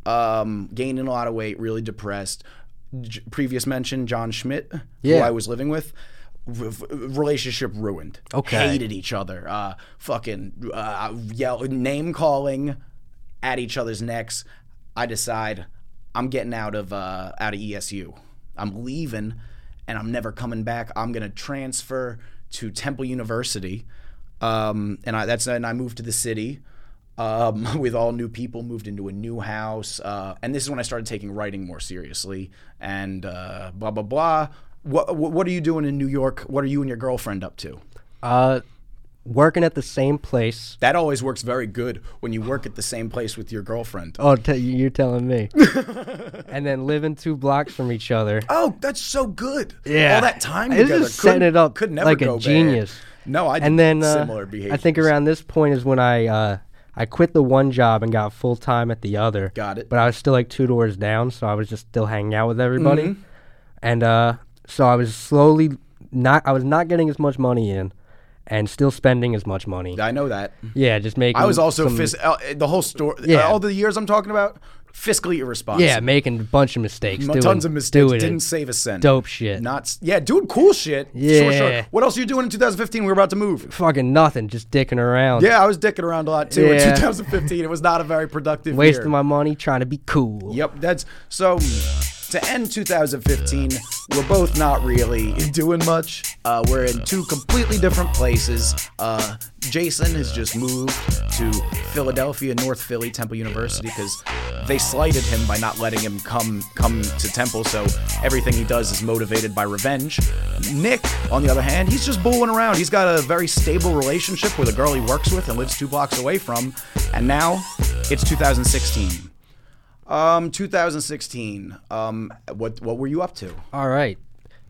um, gaining a lot of weight, really depressed. J- previous mention, John Schmidt, yeah. who I was living with. Relationship ruined. Okay. Hated each other. Uh, fucking uh, yell, name calling at each other's necks. I decide I'm getting out of uh, out of E S U. I'm leaving, and I'm never coming back. I'm gonna transfer to Temple University, um, and I that's and I moved to the city. Um, with all new people, moved into a new house, uh, and this is when I started taking writing more seriously. And uh, blah blah blah. What What are you doing in New York? What are you and your girlfriend up to? Uh, working at the same place. That always works very good when you work at the same place with your girlfriend. Oh, t- you're telling me. And then living two blocks from each other. Oh, that's so good. Yeah. All that time together. It's just setting it up could never like go a genius. Bad. No, I did and then, uh, similar behavior. I think around this point is when I... Uh, I quit the one job and got full-time at the other. Got it. But I was still like two doors down, so I was just still hanging out with everybody. Mm-hmm. And uh, so I was slowly not, I was not getting as much money in and still spending as much money. I know that. Yeah, just making I was also, some, fis- uh, the whole story, yeah. uh, all the years I'm talking about, fiscally irresponsible. Yeah, making a bunch of mistakes. M- doing, tons of mistakes. Didn't save a cent. Dope shit. Not, yeah, doing cool shit. Yeah. Sure, sure. What else are you doing in two thousand fifteen? We were about to move. Fucking nothing. Just dicking around. Yeah, I was dicking around a lot too yeah. in two thousand fifteen. It was not a very productive Wasting year. Wasting my money trying to be cool. Yep. That's so. To end two thousand fifteen, we're both not really doing much. Uh, we're in two completely different places. Uh, Jason has just moved to Philadelphia, North Philly, Temple University, because they slighted him by not letting him come come to Temple, so everything he does is motivated by revenge. Nick, on the other hand, he's just booling around. He's got a very stable relationship with a girl he works with and lives two blocks away from, and now it's two thousand sixteen. Um, two thousand sixteen. Um, what what were you up to? All right,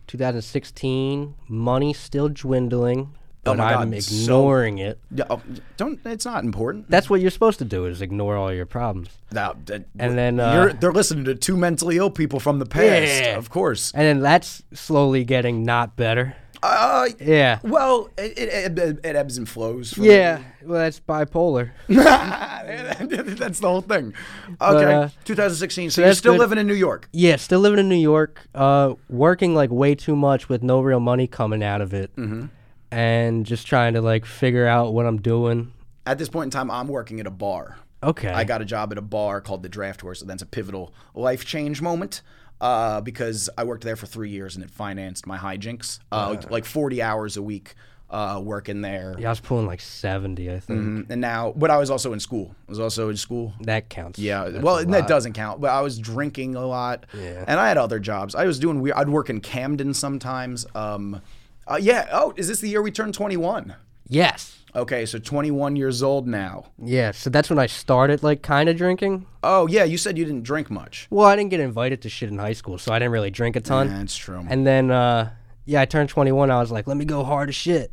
two thousand sixteen. Money still dwindling, but oh my God, I'm ignoring so, it. Yeah, oh, don't. It's not important. That's what you're supposed to do: is ignore all your problems. Now, that, and then uh, you're, they're listening to two mentally ill people from the past, yeah. Of course. And then that's slowly getting not better. Uh, yeah. Well, it it, it, it ebbs and flows. For yeah. Me. Well, that's bipolar. That's the whole thing. Okay. But, uh, two thousand sixteen. So, so you're still good. living in New York? Yeah, still living in New York. Uh, working like way too much with no real money coming out of it, mm-hmm. and just trying to like figure out what I'm doing. At this point in time, I'm working at a bar. Okay. I got a job at a bar called the Draft Horse, and that's a pivotal life change moment. Uh, because I worked there for three years and it financed my hijinks. Uh, yeah. Like forty hours a week uh, working there. Yeah, I was pulling like seventy, I think. Mm-hmm. And now, but I was also in school. I was also in school. That counts. Yeah. That's well, that doesn't count. But I was drinking a lot. Yeah. And I had other jobs. I was doing weird. I'd work in Camden sometimes. Um, uh, yeah. Oh, is this the year we turned twenty-one? Yes. Okay, so twenty-one years old now. Yeah, so that's when I started, like, kind of drinking. Oh, yeah, you said you didn't drink much. Well, I didn't get invited to shit in high school, so I didn't really drink a ton. Yeah, that's true. And then, uh, yeah, I turned twenty-one, I was like, let me go hard as shit.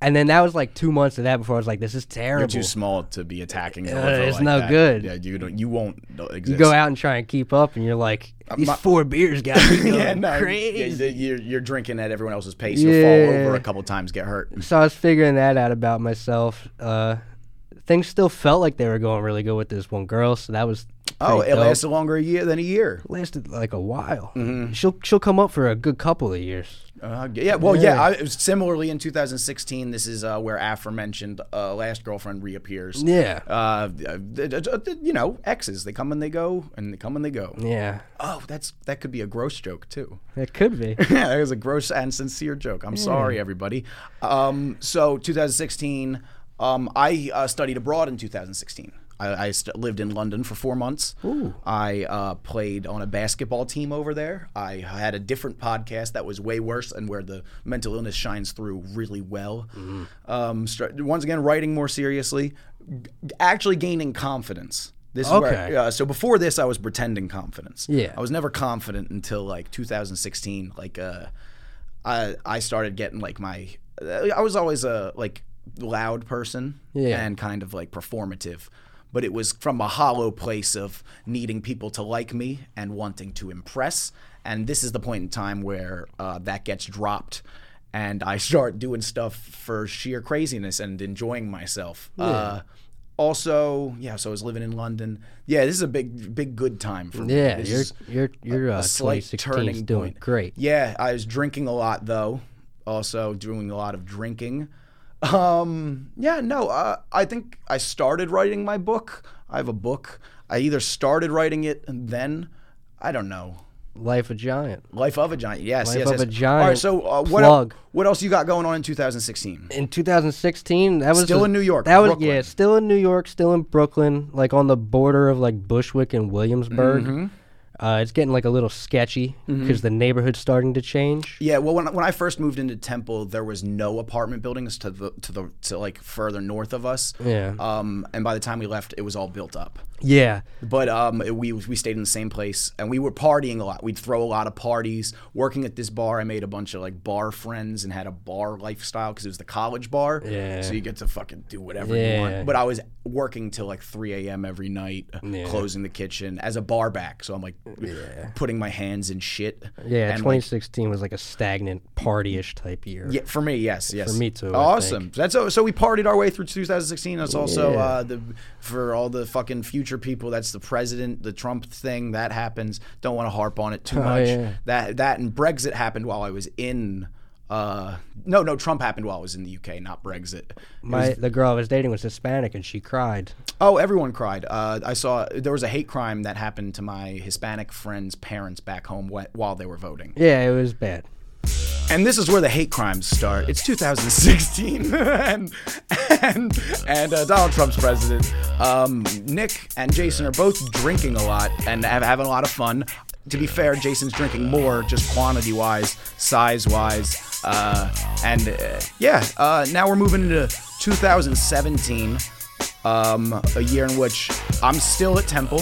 And then that was, like, two months of that before I was like, this is terrible. You're too small to be attacking. Uh, it's like no that. good. Yeah, you, don't, you won't exist. You go out and try and keep up, and you're like, these My, four beers got me going yeah, no, crazy. Yeah, you're, you're drinking at everyone else's pace. Yeah. You'll fall over a couple times, get hurt. So I was figuring that out about myself. Uh, things still felt like they were going really good with this one girl, so that was Oh, it dope. lasted longer a year than a year. It lasted like a while. Mm-hmm. She'll she'll come up for a good couple of years. Uh, yeah, well, yeah. yeah I, similarly, in two thousand sixteen, this is uh, where aforementioned uh, last girlfriend reappears. Yeah. Uh, you know, exes, they come and they go, and they come and they go. Yeah. Oh, that's that could be a gross joke, too. It could be. Yeah, it was a gross and sincere joke. I'm yeah. sorry, everybody. Um, so, two thousand sixteen, um, I uh, studied abroad in two thousand sixteen. I, I st- lived in London for four months. Ooh. I uh, played on a basketball team over there. I had a different podcast that was way worse and where the mental illness shines through really well. Mm-hmm. Um, st- once again, writing more seriously, g- actually gaining confidence. This is okay. where, uh, so before this, I was pretending confidence. Yeah. I was never confident until like two thousand sixteen. Like uh, I, I started getting like my, I was always a like loud person yeah. and kind of like performative. But it was from a hollow place of needing people to like me and wanting to impress. And this is the point in time where uh, that gets dropped and I start doing stuff for sheer craziness and enjoying myself. Yeah. Uh, also, yeah, so I was living in London. Yeah, this is a big, big good time for me. Yeah, this you're, you're, you're a, uh, a slight turning doing point. Great. Yeah, I was drinking a lot though. Also doing a lot of drinking. Um, yeah, no, uh, I think I started writing my book. I have a book. I either started writing it and then, I don't know. Life of a Giant. Life of a Giant, yes, Life yes, Life of yes. a Giant. All right, so uh, what, el- what else you got going on in two thousand sixteen? In two thousand sixteen, that was- Still a, in New York, that was Brooklyn. Yeah, still in New York, still in Brooklyn, like on the border of like Bushwick and Williamsburg. Mm-hmm. Uh, it's getting like a little sketchy because mm-hmm. the neighborhood's starting to change. Yeah, well, when when I first moved into Temple, there was no apartment buildings to the to the to like further north of us. Yeah. Um, and by the time we left, it was all built up. Yeah. But um, it, we we stayed in the same place, and we were partying a lot. We'd throw a lot of parties. Working at this bar, I made a bunch of like bar friends and had a bar lifestyle because it was the college bar. Yeah. So you get to fucking do whatever yeah. you want. But I was working till like three a.m. every night, yeah. closing the kitchen as a bar back. So I'm like. Yeah. Putting my hands in shit. Yeah, and twenty sixteen like, was like a stagnant party-ish type year. Yeah, for me, yes, yes. For me too. Awesome. That's so we partied our way through two thousand sixteen. That's also yeah. uh, the for all the fucking future people. That's the president, the Trump thing that happens. Don't want to harp on it too much. Oh, yeah. That that and Brexit happened while I was in. Uh, no, no, Trump happened while I was in the U K, not Brexit. My, was, the girl I was dating was Hispanic, and she cried. Oh, everyone cried. Uh, I saw there was a hate crime that happened to my Hispanic friend's parents back home wh- while they were voting. Yeah, it was bad. And this is where the hate crimes start. It's two thousand sixteen, and and, and uh, Donald Trump's president. Um, Nick and Jason are both drinking a lot and have, having a lot of fun. To be fair, Jason's drinking more, just quantity-wise, size-wise. Uh, and uh, yeah, uh, now we're moving into two thousand seventeen, um, a year in which I'm still at Temple.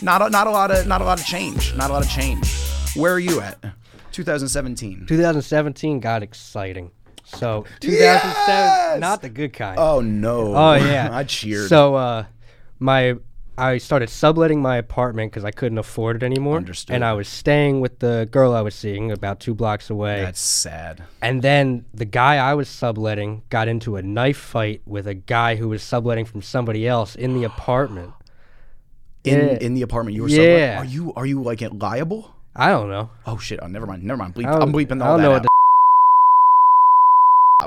Not a, not a lot of not a lot of change. Not a lot of change. Where are you at? twenty seventeen. twenty seventeen got exciting. So two thousand seven, yes! Not the good kind. Oh no. Oh yeah. I cheered. So uh, my I started subletting my apartment because I couldn't afford it anymore. Understood. And I was staying with the girl I was seeing about two blocks away. That's sad. And then the guy I was subletting got into a knife fight with a guy who was subletting from somebody else in the apartment. in yeah. in the apartment you were subletting? Yeah. Are you, are you like liable? I don't know. Oh, shit. Oh, never mind. Never mind. Bleep. I'm bleeping all that know out. The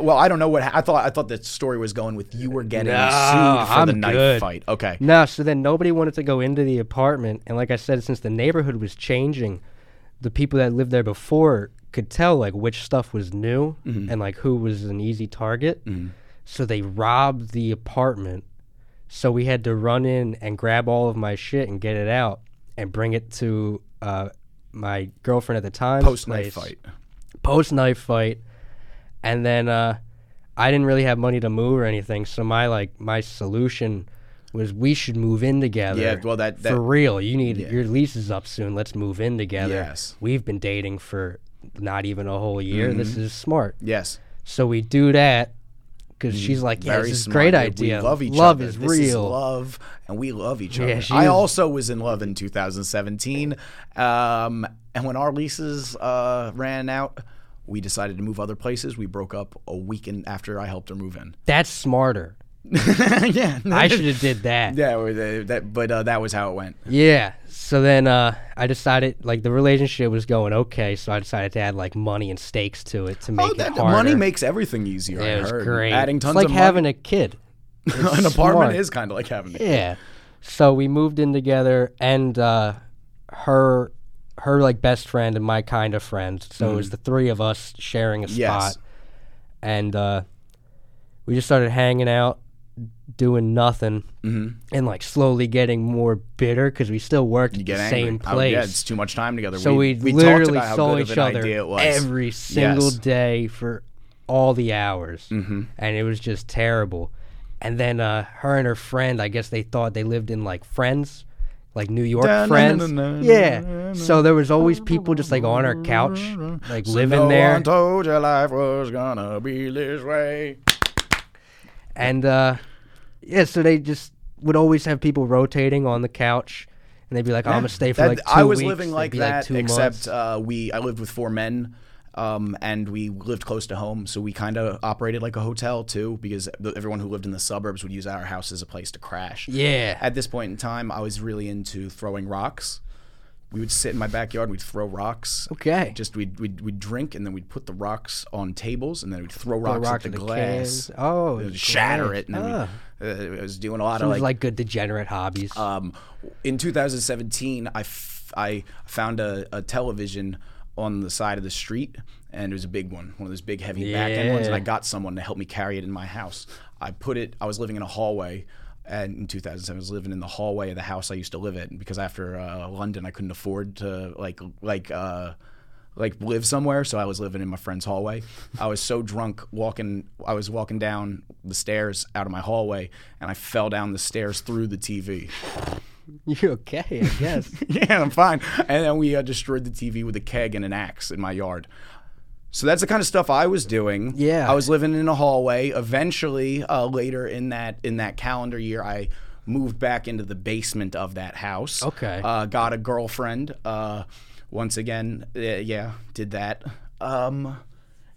Well, I don't know what ha- I thought. I thought the story was going with you were getting no, sued for I'm the knife good. Fight. Okay. No, so then nobody wanted to go into the apartment, and like I said, since the neighborhood was changing, the people that lived there before could tell like which stuff was new mm-hmm. and like who was an easy target. Mm-hmm. So they robbed the apartment. So we had to run in and grab all of my shit and get it out and bring it to uh, my girlfriend at the time. Post knife fight. Post knife fight. And then uh, I didn't really have money to move or anything, so my like my solution was we should move in together. Yeah, well that, that for real. You need yeah. your lease is up soon. Let's move in together. Yes, we've been dating for not even a whole year. Mm-hmm. This is smart. Yes. So we do that because mm-hmm. she's like, yeah, very this is a great idea. We love each love other. Love is this real. Is love, and we love each yeah, other. I is. also was in love in two thousand seventeen, um, and when our leases uh, ran out. We decided to move other places. We broke up a weekend after I helped her move in. That's smarter. yeah. I should have did that. Yeah, that, but uh, that was how it went. Yeah. So then uh, I decided, like, the relationship was going okay, so I decided to add, like, money and stakes to it to make oh, that, it harder. Money makes everything easier. Yeah, it was great. Adding tons it's like of having money. A kid. An smart. Apartment is kind of like having a kid. Yeah. So we moved in together, and uh, her... her like best friend and my kind of friend. So mm. it was the three of us sharing a spot. Yes. And uh, we just started hanging out, doing nothing, mm-hmm. and like slowly getting more bitter because we still worked at the angry. Same place. Oh, yeah, it's too much time together. So we, we, we literally talked about saw each other every single yes. day for all the hours. Mm-hmm. And it was just terrible. And then uh, her and her friend, I guess they thought they lived in like Friends. Like New York da, friends. Na, na, na, yeah. Na, na, so there was always people just like on our couch, like so living no there. One told you life was gonna be this way. And uh, yeah, so they just would always have people rotating on the couch. And they'd be like, oh, yeah, I'm gonna stay for that, like two weeks. I was weeks. Living like that, like except uh, we. I lived with four men. Um, and we lived close to home, so we kind of operated like a hotel too, because the, everyone who lived in the suburbs would use our house as a place to crash. Yeah. At this point in time, I was really into throwing rocks. We would sit in my backyard, and we'd throw rocks. Okay. Just we'd, we'd we'd drink, and then we'd put the rocks on tables, and then we'd throw rocks rock at the, the glass. Kids. Oh, it would shatter it, and then oh. we'd, uh, I was doing a lot Seems of like, like good degenerate hobbies. Um, in two thousand seventeen, I, f- I found a, a television. On the side of the street, and it was a big one, one of those big heavy yeah. back end ones, and I got someone to help me carry it in my house. I put it, I was living in a hallway, And in two thousand seven, I was living in the hallway of the house I used to live in, because after uh, London, I couldn't afford to like like uh, like live somewhere, so I was living in my friend's hallway. I was so drunk walking, I was walking down the stairs out of my hallway, and I fell down the stairs through the T V. You're okay, I guess. Yeah, I'm fine. And then we uh, destroyed the T V with a keg and an axe in my yard. So that's the kind of stuff I was doing. Yeah. I was living in a hallway. Eventually, uh, later in that in that calendar year, I moved back into the basement of that house. Okay. Uh, got a girlfriend. Uh, once again, uh, yeah, did that. Um,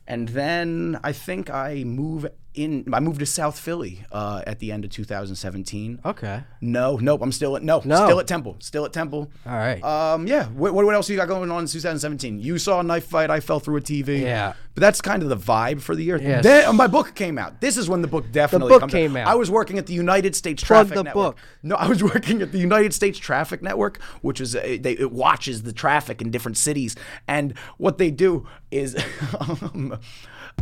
and then I think I move in. I moved to South Philly uh, at the end of two thousand seventeen. Okay. No, nope. I'm still at no, no. Still at Temple. Still at Temple. All right. Um, yeah. What, what what else you got going on in two thousand seventeen? You saw a knife fight. I fell through a T V. Yeah. But that's kind of the vibe for the year. Yes. Then my book came out. This is when the book definitely the book comes came out. out. I was working at the United States Plug Traffic the Network. Book. No, I was working at the United States Traffic Network, which is a, they, it watches the traffic in different cities, and what they do is. um,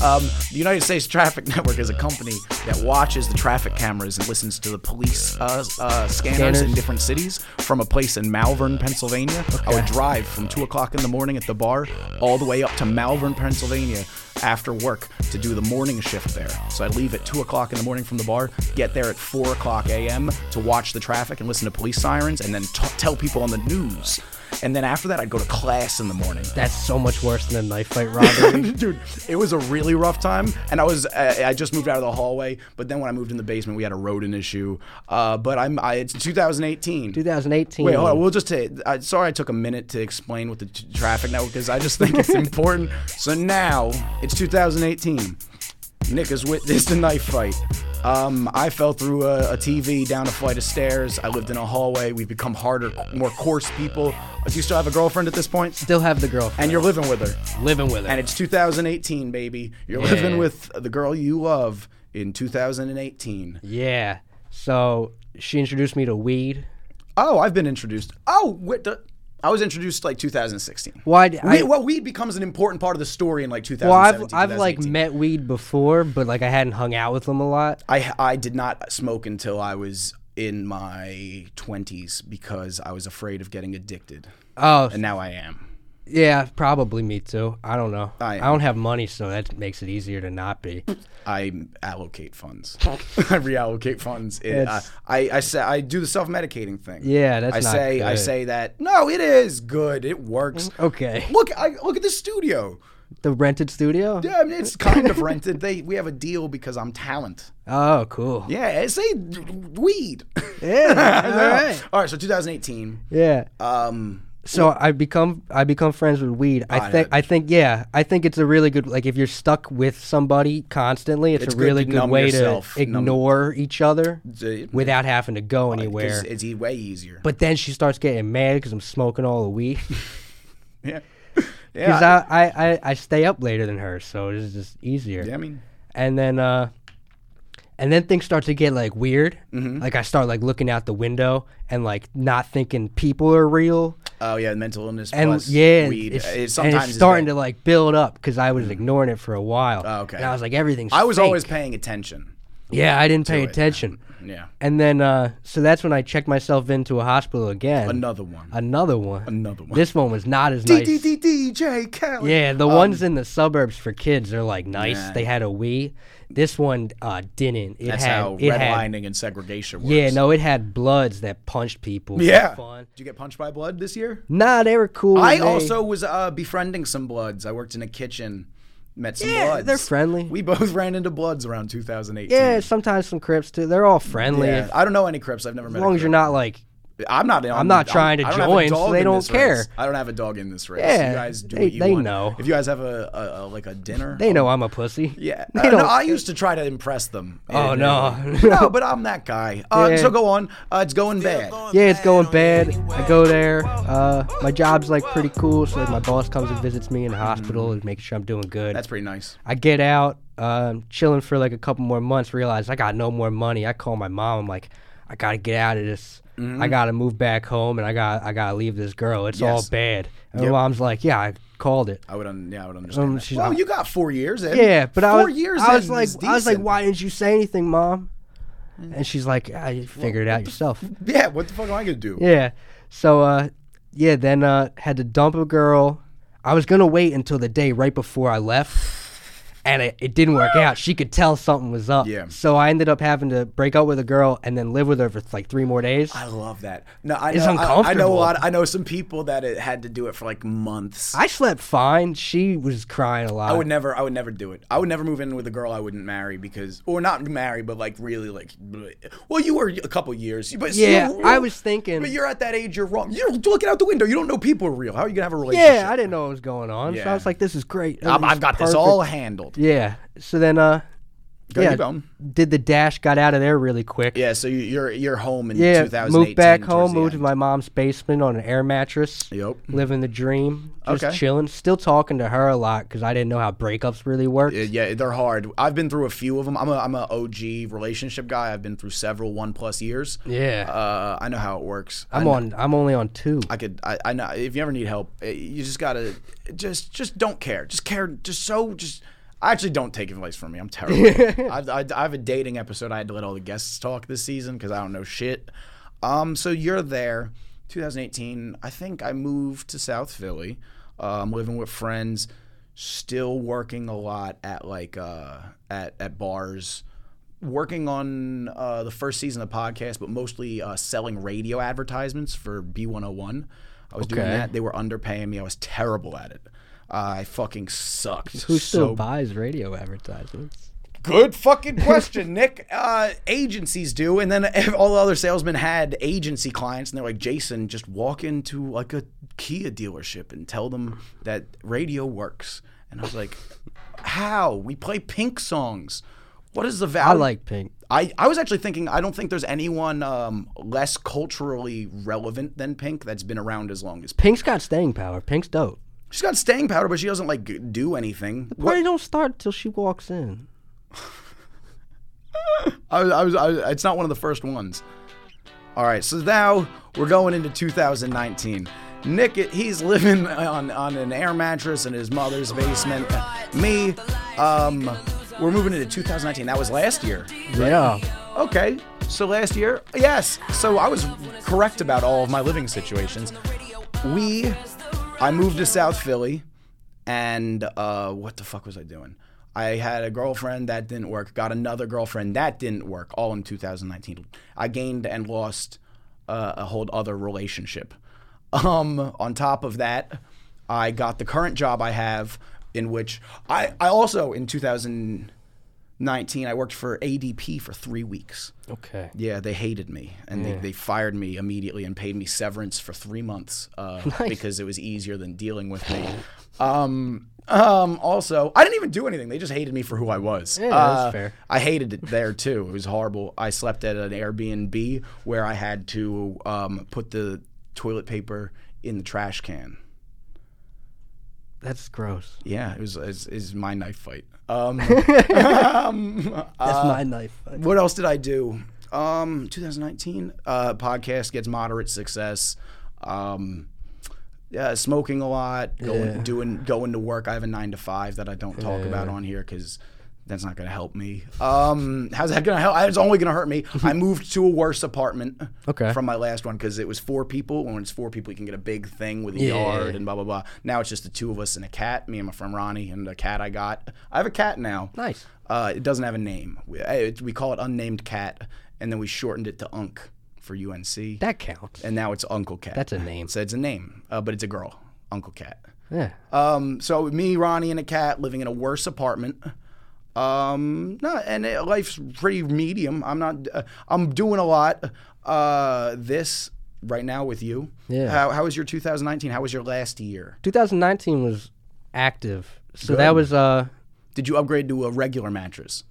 Um, the United States Traffic Network is a company that watches the traffic cameras and listens to the police uh, uh, scanners, scanners in different cities from a place in Malvern, Pennsylvania. Okay. I would drive from two o'clock in the morning at the bar all the way up to Malvern, Pennsylvania after work to do the morning shift there. So I'd leave at two o'clock in the morning from the bar, get there at four o'clock a.m. to watch the traffic and listen to police sirens, and then t- tell people on the news. And then after that, I'd go to class in the morning. That's so much worse than a knife fight robbery. Dude, it was a really rough time. And I was I, I just moved out of the hallway. But then when I moved in the basement, we had a rodent issue. Uh, but I'm I, it's twenty eighteen. twenty eighteen. Wait, hold on. We'll just take – sorry I took a minute to explain what the t- traffic network is. I just think it's important. So now it's two thousand eighteen. Nick has witnessed a knife fight. Um, I fell through a, a T V, down a flight of stairs. I lived in a hallway. We've become harder, more coarse people. Do you still have a girlfriend at this point? Still have the girlfriend. And you're living with her. Living with her. And it's two thousand eighteen, baby. You're yeah. living with the girl you love in two thousand eighteen. Yeah. So she introduced me to weed. Oh, I've been introduced. Oh, what the... I was introduced like two thousand sixteen. Why? Well, we, well, weed becomes an important part of the story in like two thousand seventeen. Well, I've I've like met weed before, but like I hadn't hung out with them a lot. I I did not smoke until I was in my twenties because I was afraid of getting addicted. Oh, and now I am. Yeah, probably me too. I don't know. I, I don't have money, so that makes it easier to not be. I allocate funds. I reallocate funds. It, uh, I I say I do the self-medicating thing. Yeah, that's I not say good. I say that. No, it is good. It works. Okay. Look, I look at the studio. The rented studio? Yeah, I mean, it's kind of rented. They we have a deal because I'm talent. Oh, cool. Yeah, say weed. Yeah. All right. All right. So two thousand eighteen. Yeah. Um. So I become I become friends with weed. I think I think yeah. I think it's a really good, like, if you're stuck with somebody constantly, it's, it's a really good, to good way yourself. to ignore numb. each other without having to go anywhere. It's, it's way easier. But then she starts getting mad because I'm smoking all the weed. Yeah, yeah. Because I I, I I stay up later than her, so it's just easier. Yeah, I mean. And then uh, and then things start to get like weird. Mm-hmm. Like I start like looking out the window and like not thinking people are real. Oh yeah, mental illness and plus yeah, weed. It's, it sometimes and it's starting it's like, to like build up because I was ignoring it for a while. Oh, okay. And I was like, everything's. I was fake. always paying attention. Yeah, I didn't pay it. attention. Yeah. And then, uh, so that's when I checked myself into a hospital again. Another one. Another one. Another one. This one was not as nice. D D D D J Kelly. Yeah, the um, ones in the suburbs for kids are like nice. Nah. They had a Wii. This one uh, didn't. It That's had, how it redlining had, and segregation works. Yeah, no, it had Bloods that punched people. Yeah. Fun. Did you get punched by a Blood this year? Nah, they were cool. I they, also was uh, befriending some Bloods. I worked in a kitchen. Met some yeah, Bloods. Yeah, they're friendly. We both ran into Bloods around two thousand eighteen. Yeah, sometimes some Crips, too. They're all friendly. Yeah, I don't know any Crips. I've never met As long as you're not, like... I'm not I'm, I'm not trying to join, so they don't care. Race. I don't have a dog in this race. Yeah, you guys do they, what you they want. know. If you guys have a, a, a like a dinner. They know I'm a pussy. Yeah. They uh, don't. No, I used to try to impress them. Oh, no. No, but I'm that guy. Uh, yeah. So go on. Uh, it's going bad. Yeah, it's going bad. I go there. Uh, my job's like pretty cool, so like, my boss comes and visits me in the hospital mm-hmm. and makes sure I'm doing good. That's pretty nice. I get out, um, chilling for like a couple more months, realize I got no more money. I call my mom. I'm like, I got to get out of this. Mm-hmm. I gotta move back home, and I got I gotta leave this girl. It's yes. all bad. And yep. my mom's like, "Yeah, I called it." I would, un- yeah, I would understand. Um, that. Well, like, you got four years in. Yeah, but four I was, years I was like, I was like, why didn't you say anything, Mom? And she's like, ah, you figure well, it out yourself. F- yeah, what the fuck am I going to do? Yeah. So, uh, yeah, then uh, had to dump a girl. I was going to wait until the day right before I left, and it, it didn't work out. She could tell something was up. Yeah. So I ended up having to break up with a girl and then live with her for like three more days. I love that. No, I it's know, uncomfortable. I, I know a lot. Of, I know some people that it had to do it for like months. I slept fine. She was crying a lot. I would never. I would never do it. I would never move in with a girl I wouldn't marry because, or not marry, but like really like. Well, you were a couple years. But yeah, still, I was thinking. But you're at that age. You're wrong. You're looking out the window. You don't know people are real. How are you gonna have a relationship? Yeah, I didn't know what was going on. Yeah. So I was like, this is great. I've, I've got perfect. This all handled. Yeah. So then, uh, Go yeah, did the dash, got out of there really quick. Yeah. So you're you're home in yeah, twenty eighteen. Moved back home. Moved to my mom's basement on an air mattress. Yep. Living the dream. Just okay. chilling. Still talking to her a lot because I didn't know how breakups really worked. Yeah, they're hard. I've been through a few of them. I'm a I'm a O G relationship guy. I've been through several one plus years. Yeah. Uh, I know how it works. I'm on. I'm only on two. I could. I, I know. If you ever need help, you just gotta just just don't care. Just care. Just so just. I actually don't take advice from me. I'm terrible. I, I, I have a dating episode. I had to let all the guests talk this season because I don't know shit. Um, so you're there. twenty eighteen, I think I moved to South Philly. Uh, I'm living with friends, still working a lot at like uh, at, at bars, working on uh, the first season of the podcast, but mostly uh, selling radio advertisements for B one oh one. I was okay. doing that. They were underpaying me. I was terrible at it. Uh, I fucking sucked. Who so still buys radio advertisements? Good fucking question, Nick. Uh, agencies do, and then all the other salesmen had agency clients, and they're like, Jason, just walk into like a Kia dealership and tell them that radio works. And I was like, how? We play Pink songs. What is the value? I like Pink. I, I was actually thinking, I don't think there's anyone um, less culturally relevant than Pink that's been around as long as Pink. Pink's got staying power. Pink's dope. She's got staying power, but she doesn't, like, do anything. The party what? Don't start till she walks in. I, was, I, was, I was. It's not one of the first ones. All right, so now we're going into two thousand nineteen. Nick, he's living on, on an air mattress in his mother's basement. Me, um, we're moving into two thousand nineteen. That was last year. Right? Yeah. Okay, so last year, yes. So I was correct about all of my living situations. We... I moved to South Philly, and uh, what the fuck was I doing? I had a girlfriend that didn't work, got another girlfriend that didn't work, all in two thousand nineteen. I gained and lost uh, a whole other relationship. Um, on top of that, I got the current job I have, in which I, I also, in two thousand nineteen, I worked for A D P for three weeks. Okay. Yeah, they hated me, and yeah. they, they fired me immediately and paid me severance for three months uh, nice. Because it was easier than dealing with me. um, um, also, I didn't even do anything. They just hated me for who I was. Yeah, uh, that's fair. I hated it there, too. It was horrible. I slept at an Airbnb where I had to um, put the toilet paper in the trash can. That's gross. Yeah, it was is my knife fight. Um, um, That's uh, my knife fight. What else did I do? Um, twenty nineteen, uh, podcast gets moderate success. Um, yeah, smoking a lot, going, yeah. doing, going to work. I have a nine to five that I don't talk yeah. about on here because that's not going to help me. Um, how's that going to help? It's only going to hurt me. I moved to a worse apartment okay. from my last one because it was four people. When it's four people, you can get a big thing with a yeah. yard and blah, blah, blah. Now it's just the two of us and a cat, me and my friend Ronnie, and a cat I got. I have a cat now. Nice. Uh, it doesn't have a name. We, it, we call it Unnamed Cat, and then we shortened it to Unk for U N C. That counts. And now it's Uncle Cat. That's a name. So it's a name, uh, but it's a girl, Uncle Cat. Yeah. Um, so me, Ronnie, and a cat living in a worse apartment. Um, no, and it, life's pretty medium. I'm not, uh, I'm doing a lot, uh, this right now with you. Yeah. How, how was your two thousand nineteen? How was your last year? two thousand nineteen was active. So Good. That was, uh. Did you upgrade to a regular mattress?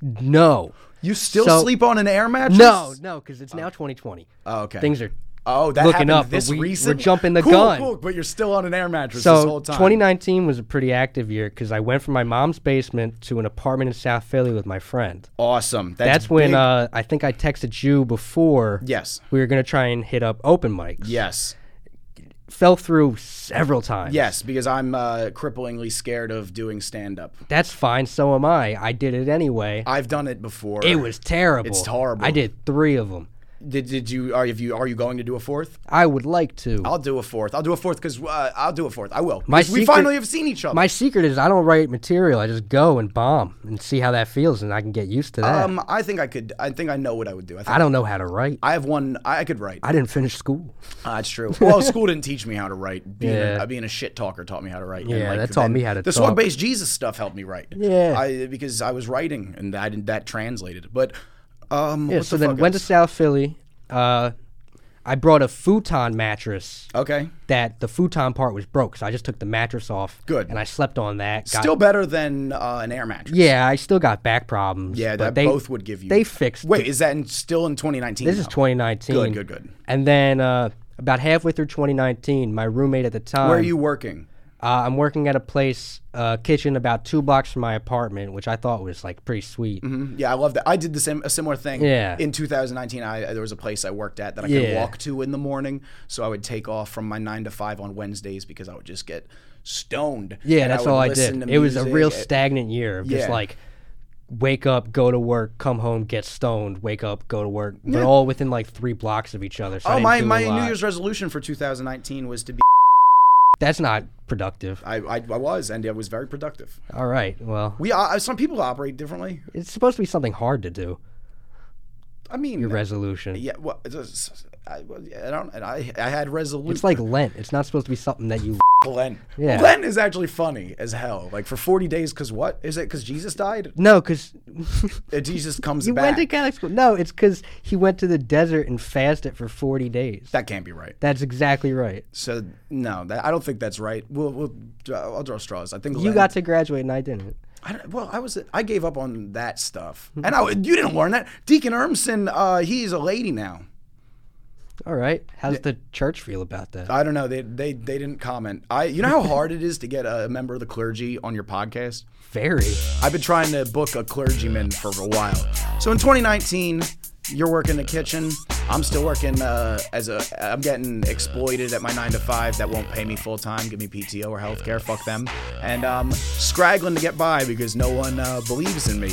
No. You still so, sleep on an air mattress? No, no, because it's oh. now twenty twenty. Oh, okay. Things are oh, that looking up. This we, recent? We're jumping the cool, gun. Cool, but you're still on an air mattress so this whole time. So twenty nineteen was a pretty active year because I went from my mom's basement to an apartment in South Philly with my friend. Awesome. That's, That's when uh, I think I texted you before. Yes. We were going to try and hit up open mics. Yes. fell through several times. Yes, because I'm uh, cripplingly scared of doing stand-up. That's fine. So am I. I did it anyway. I've done it before. It was terrible. It's horrible. I did three of them. Did did you are you are you going to do a fourth? I would like to. I'll do a fourth. I'll do a fourth because uh, I'll do a fourth. I will. My secret, we finally have seen each other. My secret is I don't write material. I just go and bomb and see how that feels, and I can get used to that. Um, I think I could. I think I know what I would do. I, think I don't know how to write. I have one. I could write. I didn't finish school. Uh, that's true. Well, school didn't teach me how to write. Being, yeah. a, being a shit talker taught me how to write. Yeah, and like, that taught me how to. The talk. Swag-based Jesus stuff helped me write. Yeah, I, because I was writing and I didn't, that translated, but. Um, yeah, so the then went else? to South Philly. Uh, I brought a futon mattress. Okay. That the futon part was broke, so I just took the mattress off. Good. And I slept on that. Still better than uh, an air mattress. Yeah, I still got back problems. Yeah, that they, both would give you. They fixed. Wait, the, is that in, still in twenty nineteen? This now? Is twenty nineteen. Good, good, good. And then uh, about halfway through twenty nineteen, my roommate at the time. Where are you working? Uh, I'm working at a place, uh, kitchen about two blocks from my apartment, which I thought was like pretty sweet. Mm-hmm. Yeah, I love that. I did the same, a similar thing. Yeah. In two thousand nineteen, I, there was a place I worked at that I yeah. could walk to in the morning, so I would take off from my nine to five on Wednesdays because I would just get stoned. Yeah, that's I all I did. It music. was a real stagnant year of yeah. just like wake up, go to work, come home, get stoned, wake up, go to work. Yeah. But all within like three blocks of each other. So oh, I didn't my, do my a lot. New Year's resolution for two thousand nineteen was to be. That's not productive. I, I I was, and I was very productive. All right, well. we uh, some people operate differently. It's supposed to be something hard to do. I mean. Your resolution. Yeah, well, it's, it's, I, I don't, I, I had resolution. It's like Lent. It's not supposed to be something that you. Lent. Yeah. Lent is actually funny as hell. Like for forty days, because what? Is it because Jesus died? No, because. Jesus comes he back. He went to Catholic school. No, it's because he went to the desert and fasted for forty days. That can't be right. That's exactly right. So, no, that, I don't think that's right. We'll, we'll, I'll draw straws. I think Lent, you got to graduate and I didn't. I don't, well, I was I gave up on that stuff. And I, you didn't learn that. Deacon Ermson, uh, he's a lady now. All right. How's the church feel about that? I don't know. They they they didn't comment. I you know how hard it is to get a member of the clergy on your podcast? Very. I've been trying to book a clergyman for a while. So in twenty nineteen, you're working the kitchen. I'm still working uh, as a I'm getting exploited at my nine to five that won't pay me full time, give me P T O or healthcare. Fuck them. And um scraggling to get by because no one uh, believes in me.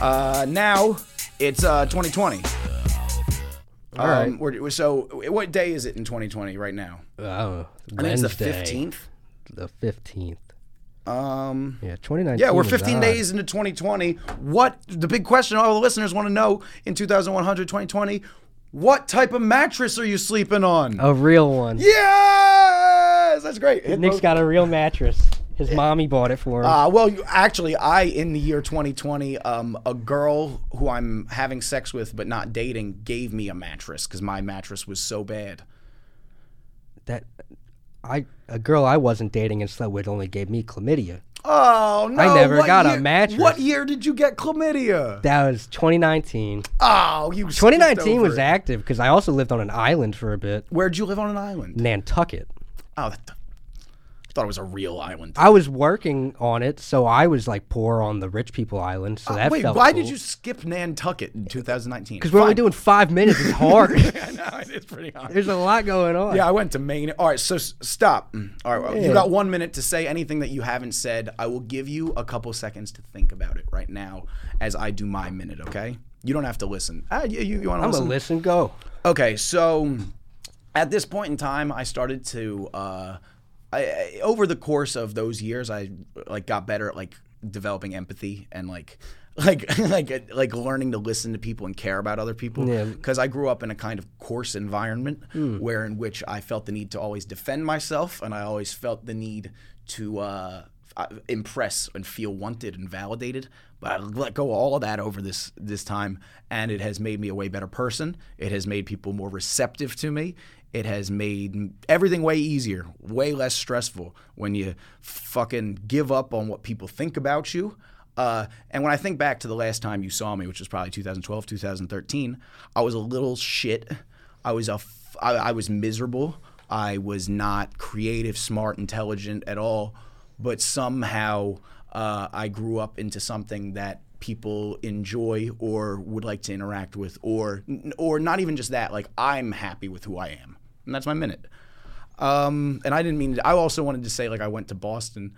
Uh, now it's uh, twenty twenty. All um, right. We're, we're, so, what day is it in twenty twenty right now? Oh, I think it's the fifteenth. The fifteenth. Um. Yeah, twenty nineteen. Yeah, we're fifteen odd. Days into twenty twenty. What the big question all the listeners want to know in two thousand one hundred, twenty twenty? What type of mattress are you sleeping on? A real one. Yes, that's great. Hit Nick's both. Got a real mattress. His yeah. mommy bought it for him. Uh, well, you, actually, I, in the year twenty twenty, um, a girl who I'm having sex with but not dating gave me a mattress because my mattress was so bad. That I a girl I wasn't dating and slept with only gave me chlamydia. Oh, no. I never what got year, a mattress. What year did you get chlamydia? That was twenty nineteen. Oh, you twenty nineteen was it. Active because I also lived on an island for a bit. Where'd you live on an island? Nantucket. Oh, that I thought it was a real island. I was working on it, so I was like poor on the rich people island. So uh, that wait, felt why cool. did you skip Nantucket in twenty nineteen? Because we're only doing five minutes. It's hard. Yeah, no, it's pretty hard. There's a lot going on. Yeah, I went to Maine. All right, so s- stop. All right, well, yeah. You got one minute to say anything that you haven't said. I will give you a couple seconds to think about it right now as I do my minute, okay? You don't have to listen. Uh, you you, you want to listen? I'm going to listen. Go. Okay, so at this point in time, I started to... Uh, I, I, over the course of those years, I like got better at like developing empathy and like, like, like, like learning to listen to people and care about other people. Because yeah. I grew up in a kind of coarse environment, mm. where in which I felt the need to always defend myself, and I always felt the need to uh, impress and feel wanted and validated. But I let go of all of that over this this time, and it has made me a way better person. It has made people more receptive to me. It has made everything way easier, way less stressful when you fucking give up on what people think about you. Uh, and when I think back to the last time you saw me, which was probably two thousand twelve, two thousand thirteen, I was a little shit. I was a f- I, I was miserable. I was not creative, smart, intelligent at all. But somehow uh, I grew up into something that people enjoy or would like to interact with, or or not even just that. Like I'm happy with who I am. And that's my minute. Um, and I didn't mean to, I also wanted to say like I went to Boston.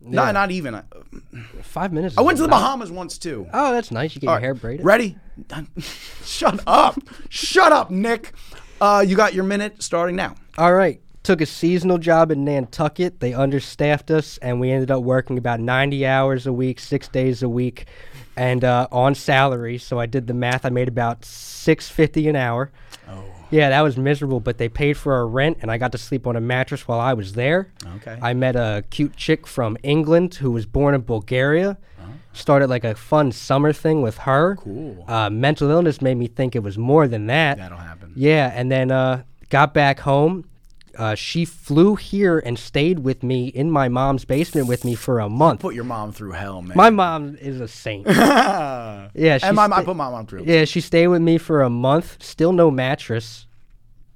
No, yeah. not even. I, Five minutes. I went to the night. Bahamas once too. Oh, that's nice. You get All your hair braided. Ready? Shut up. Shut up, Nick. Uh, you got your minute starting now. All right. Took a seasonal job in Nantucket. They understaffed us, and we ended up working about ninety hours a week, six days a week, and uh, on salary. So I did the math. I made about six fifty an hour. Oh. Yeah, that was miserable, but they paid for our rent, and I got to sleep on a mattress while I was there. Okay. I met a cute chick from England who was born in Bulgaria. Uh-huh. Started like a fun summer thing with her. Cool. Uh, mental illness made me think it was more than that. That'll happen. Yeah, and then uh, got back home. Uh, she flew here and stayed with me in my mom's basement with me for a month. Put your mom through hell, man. My mom is a saint. yeah, she and my, sta- I put my mom through. Yeah, she stayed with me for a month. Still no mattress.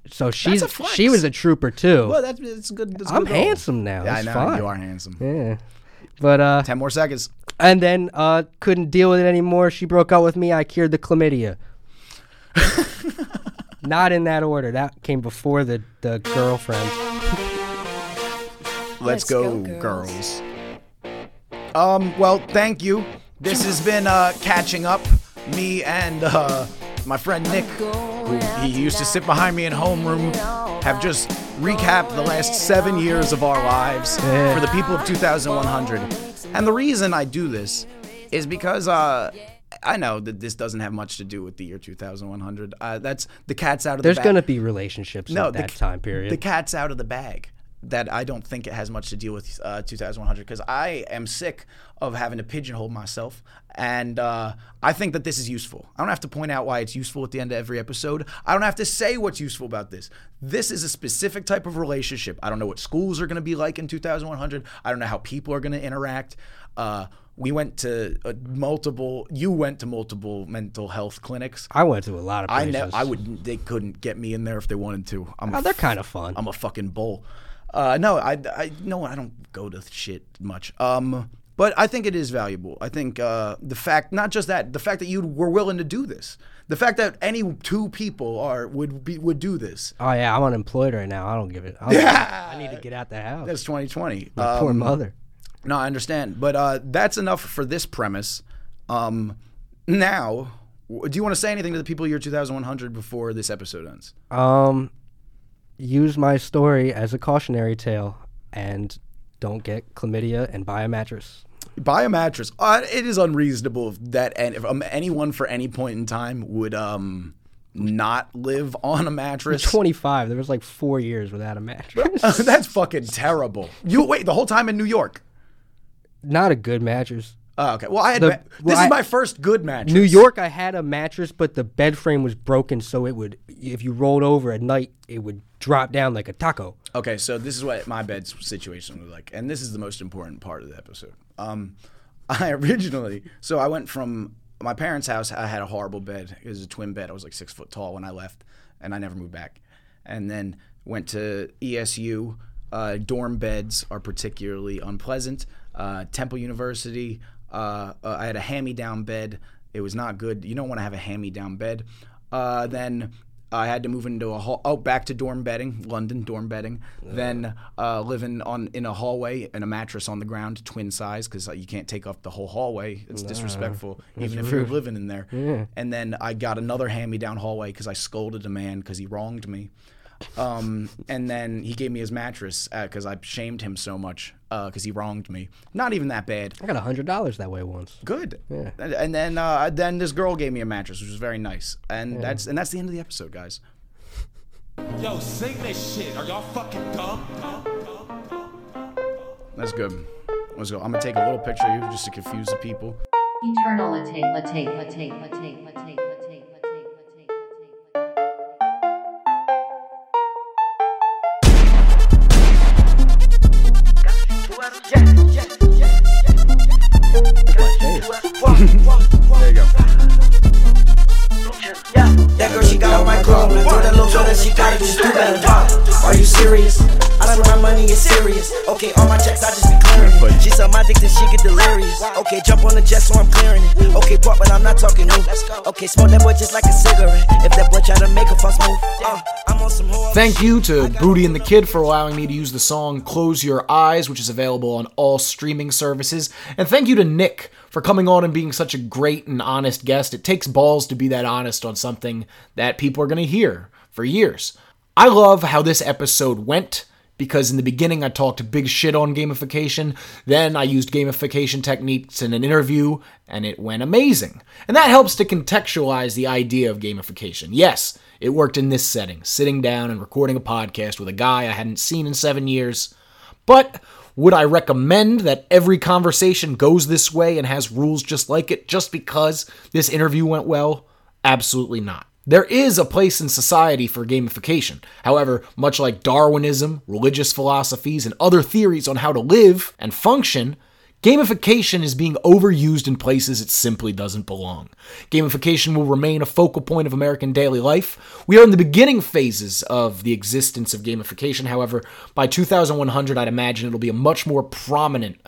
So she's she was a trooper too. Well, that's, that's good. That's I'm good handsome goal. Now. Yeah, I know fine. You are handsome. Yeah, but uh, ten more seconds. And then uh, couldn't deal with it anymore. She broke up with me. I cured the chlamydia. Not in that order. That came before the, the girlfriend. Let's, Let's go, go girls. girls. Um. Well, thank you. This has been uh, catching up. Me and uh, my friend Nick, who he used to sit behind me in homeroom, have just recapped the last seven years of our lives yeah. for the people of two thousand one hundred. And the reason I do this is because... Uh, I know that this doesn't have much to do with the year two thousand one hundred. Uh, that's the cat's out of There's the bag. There's going to be relationships no, in that ca- time period. The cat's out of the bag. That I don't think it has much to deal with uh, two thousand one hundred because I am sick of having to pigeonhole myself. And uh, I think that this is useful. I don't have to point out why it's useful at the end of every episode. I don't have to say what's useful about this. This is a specific type of relationship. I don't know what schools are going to be like in two thousand one hundred. I don't know how people are going to interact. Uh, we went to uh, multiple, you went to multiple mental health clinics. I went to a lot of places. I, ne- I would, they couldn't get me in there if they wanted to. I'm oh, a, they're kind of fun. I'm a fucking bull. Uh, no, I, I, no, I don't go to shit much. Um, but I think it is valuable. I think uh, the fact, not just that, the fact that you were willing to do this, the fact that any two people are would be would do this. Oh yeah, I'm unemployed right now. I don't give it. I, don't, I need to get out the house. That's twenty twenty. My um, poor mother. No, I understand. But uh, that's enough for this premise. Um, now, do you want to say anything to the people of year two thousand one hundred before this episode ends? Um. Use my story as a cautionary tale and don't get chlamydia and buy a mattress. Buy a mattress. Uh, it is unreasonable that any, if, um, anyone for any point in time would um, not live on a mattress. twenty-five. There was like four years without a mattress. uh, that's fucking terrible. You wait the whole time in New York. Not a good mattress. Oh, okay. Well, I had the, ma- this well, is I, my first good mattress. New York, I had a mattress, but the bed frame was broken, so it would, if you rolled over at night, it would drop down like a taco. Okay, so this is what my bed situation was like, and this is the most important part of the episode. Um, I originally, so I went from my parents' house. I had a horrible bed. It was a twin bed. I was like six foot tall when I left, and I never moved back. And then went to E S U. Uh, dorm beds are particularly unpleasant. Uh, Temple University. Uh, uh, I had a hand-me-down bed. It was not good. You don't want to have a hand-me-down bed. Uh, then I had to move into a hall. Oh, back to dorm bedding, London dorm bedding. Yeah. Then uh, living on in a hallway and a mattress on the ground, twin size, because uh, you can't take up the whole hallway. It's nah, disrespectful, even rude. If you're living in there. Yeah. And then I got another hand-me-down hallway because I scolded a man because he wronged me. Um, and then he gave me his mattress because uh, I shamed him so much because uh, he wronged me. Not even that bad. I got one hundred dollars that way once. Good. Yeah. And then uh, then this girl gave me a mattress, which was very nice. And yeah. that's and that's the end of the episode, guys. Yo, sing this shit. Are y'all fucking dumb? dumb, dumb, dumb, dumb, dumb. That's good. Let's go. I'm going to take a little picture of you just to confuse the people. Eternal latte, latte, latte, latte, latte. There you go. That girl, she got all my problems. Do that little show that she got it, just do that and pop. Are you serious? I swear my money is serious. Okay, all my checks, I just be clearing it. She's some my dick then she get delirious. Okay, jump on the jet so I'm clearing it. Okay, brought but I'm not talking new. Okay, smoke that boy just like a cigarette. If that boy try to make a fuss move, uh, I'm on some whore. Thank you to Booty and the Kid for allowing me to use the song Close Your Eyes, which is available on all streaming services. And thank you to Nick for coming on and being such a great and honest guest. It takes balls to be that honest on something that people are going to hear for years. I love how this episode went, because in the beginning I talked big shit on gamification, then I used gamification techniques in an interview, and it went amazing. And that helps to contextualize the idea of gamification. Yes, it worked in this setting, sitting down and recording a podcast with a guy I hadn't seen in seven years. But would I recommend that every conversation goes this way and has rules just like it just because this interview went well? Absolutely not. There is a place in society for gamification. However, much like Darwinism, religious philosophies, and other theories on how to live and function, gamification is being overused in places it simply doesn't belong. Gamification will remain a focal point of American daily life. We are in the beginning phases of the existence of gamification. However, by two thousand one hundred, I'd imagine it'll be a much more prominent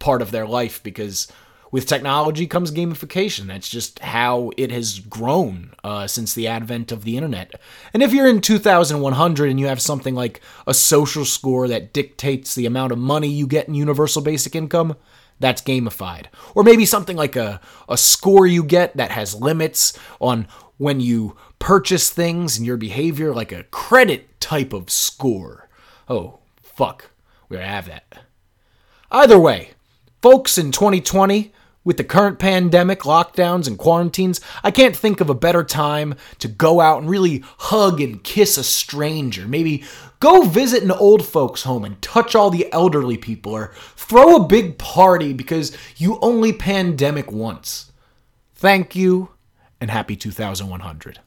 part of their life, because with technology comes gamification. That's just how it has grown uh, since the advent of the internet. And if you're in two thousand one hundred and you have something like a social score that dictates the amount of money you get in universal basic income, that's gamified. Or maybe something like a, a score you get that has limits on when you purchase things and your behavior, like a credit type of score. Oh, fuck. We gotta have that. Either way, folks, in twenty twenty... with the current pandemic, lockdowns, and quarantines, I can't think of a better time to go out and really hug and kiss a stranger. Maybe go visit an old folks' home and touch all the elderly people, or throw a big party because you only pandemic once. Thank you, and happy two thousand one hundred.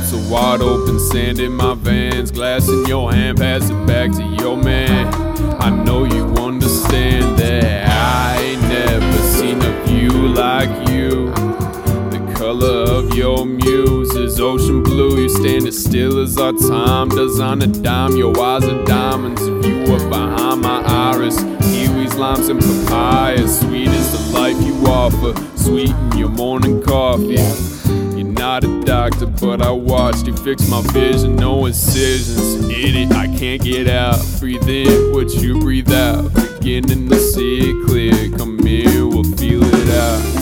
Lots of wide open sand in my vans, glass in your hand, pass it back to your man. I know you understand that I ain't never seen a view like you. The color of your muse is ocean blue. You stand as still as our time does on a dime. Your eyes are diamonds if you were behind my iris. Kiwis, limes, and papayas, sweet is the life you offer. Sweeten your morning coffee. Not a doctor, but I watched you fix my vision, no incisions in it, I can't get out. Breathe in what you breathe out, beginning to see it clear. Come here, we'll feel it out.